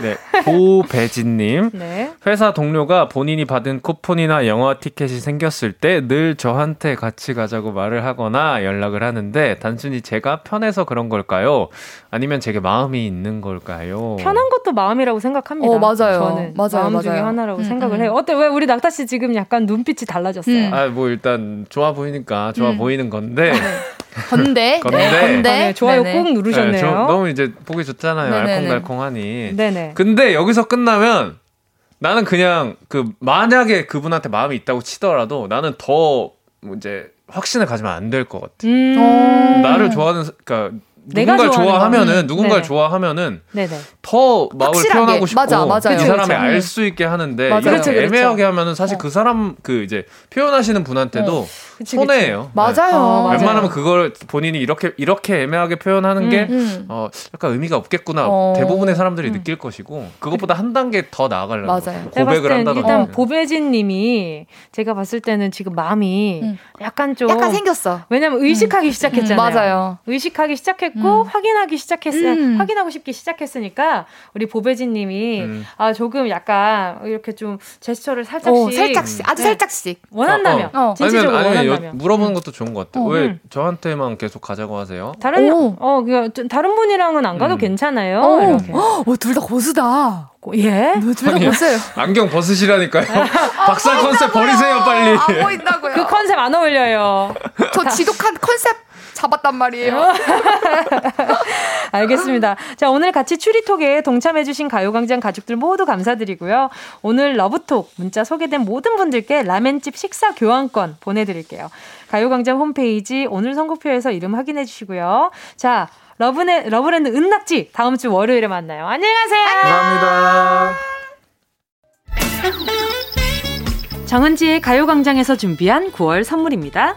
네, 고배진님. 네. 회사 동료가 본인이 받은 쿠폰이나 영화 티켓이 생겼을 때 늘 저한테 같이 가자고 말을 하거나 연락을 하는데 단순히 제가 편해서 그런 걸까요? 아니면 제게 마음이 있는 걸까요? 편한 것도 마음이라고 생각합니다. 맞아요. 저는 맞아요, 마음 맞아요. 중에 하나라고 생각을 해요. 어때? 왜 우리 낙타 씨 지금 약간 눈빛이 달라졌어요? 뭐 일단 좋아 보이니까 좋아 보이는 건데. 건데. 아, 네, 좋아요 네네. 꼭 누르셨네요. 네, 너무 이제 보기 좋잖아요. 네네네. 알콩달콩하니. 네네. 근데 여기서 끝나면 나는 그냥 만약에 그분한테 마음이 있다고 치더라도 나는 더 이제 확신을 가지면 안 될 것 같아. 나를 좋아하는 그러니까 누군가를 좋아하면은 누군가를 좋아하면은 더 마음을 표현하고 싶고 맞아. 그 사람이 알 수 있게 하는데 애매하게 하면은 사실 그 사람 이제 표현하시는 분한테도 손해예요. 맞아요. 웬만하면 그걸 본인이 이렇게 애매하게 표현하는 게 약간 의미가 없겠구나. 대부분의 사람들이 느낄 것이고 그것보다 한 단계 더 나아가려고 고백을 한다던가. 일단 보배진님이 제가 봤을 때는 지금 마음이 약간 좀 생겼어. 왜냐면 의식하기 시작했잖아요. 맞아요. 의식하기 시작했고 확인하고 싶기 시작했으니까 우리 보배진님이 조금 약간 이렇게 좀 제스처를 살짝씩 아주 살짝씩 원한다면 진짜적으로 원한다면 물어보는 것도 좋은 것 같아요. 왜 저한테만 계속 가자고 하세요? 다른 분이랑은 안 가도 괜찮아요. 이렇게. 둘 다 고수다. 예? 둘 다 고수예요. 안경 벗으시라니까요. 박사 컨셉 버리세요 빨리. 안 보인다고요. 그 컨셉 안 어울려요. 저 지독한 컨셉. 잡았단 말이에요. 알겠습니다. 자, 오늘 같이 추리톡에 동참해주신 가요광장 가족들 모두 감사드리고요. 오늘 러브톡 문자 소개된 모든 분들께 라멘집 식사 교환권 보내드릴게요. 가요광장 홈페이지 오늘 선곡표에서 이름 확인해주시고요. 자, 러브랜드 은낙지 다음 주 월요일에 만나요. 안녕히 가세요. 감사합니다. 정은지의 가요광장에서 준비한 9월 선물입니다.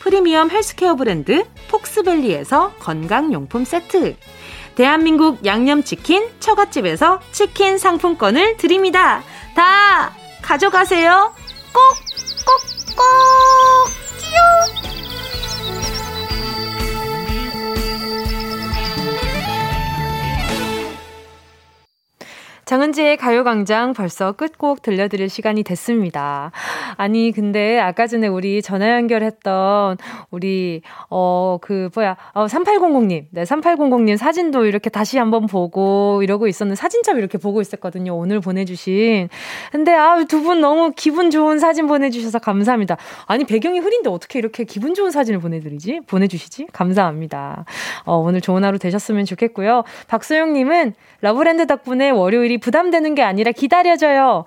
프리미엄 헬스케어 브랜드 폭스밸리에서 건강용품 세트, 대한민국 양념치킨 처갓집에서 치킨 상품권을 드립니다. 다 가져가세요. 꼭 끼용. 정은지의 가요광장 벌써 끝곡 들려드릴 시간이 됐습니다. 아니 근데 아까 전에 우리 전화 연결했던 우리 3800님, 네, 3800님 사진도 이렇게 다시 한번 보고 이러고 있었는데 사진첩 이렇게 보고 있었거든요. 오늘 보내주신. 근데 아, 두 분 너무 기분 좋은 사진 보내주셔서 감사합니다. 아니 배경이 흐린데 어떻게 이렇게 기분 좋은 사진을 보내주시지? 감사합니다. 오늘 좋은 하루 되셨으면 좋겠고요. 박소영님은 러브랜드 덕분에 월요일이 부담되는 게 아니라 기다려져요. 허,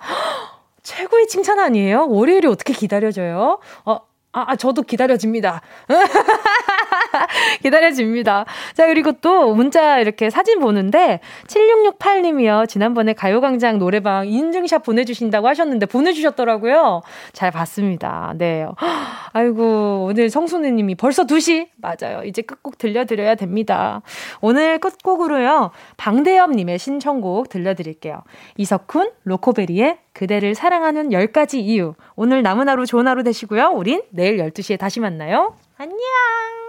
최고의 칭찬 아니에요? 월요일이 어떻게 기다려져요? 저도 기다려집니다. 기다려집니다. 자, 그리고 또 문자 이렇게 사진 보는데 7668님이요. 지난번에 가요광장 노래방 인증샷 보내주신다고 하셨는데 보내주셨더라고요. 잘 봤습니다. 네. 아이고, 오늘 성순이님이 벌써 2시? 맞아요. 이제 끝곡 들려드려야 됩니다. 오늘 끝곡으로요. 방대엽님의 신청곡 들려드릴게요. 이석훈, 로코베리의 그대를 사랑하는 10가지 이유. 오늘 남은 하루 좋은 하루 되시고요. 우린 내일 12시에 다시 만나요. 안녕.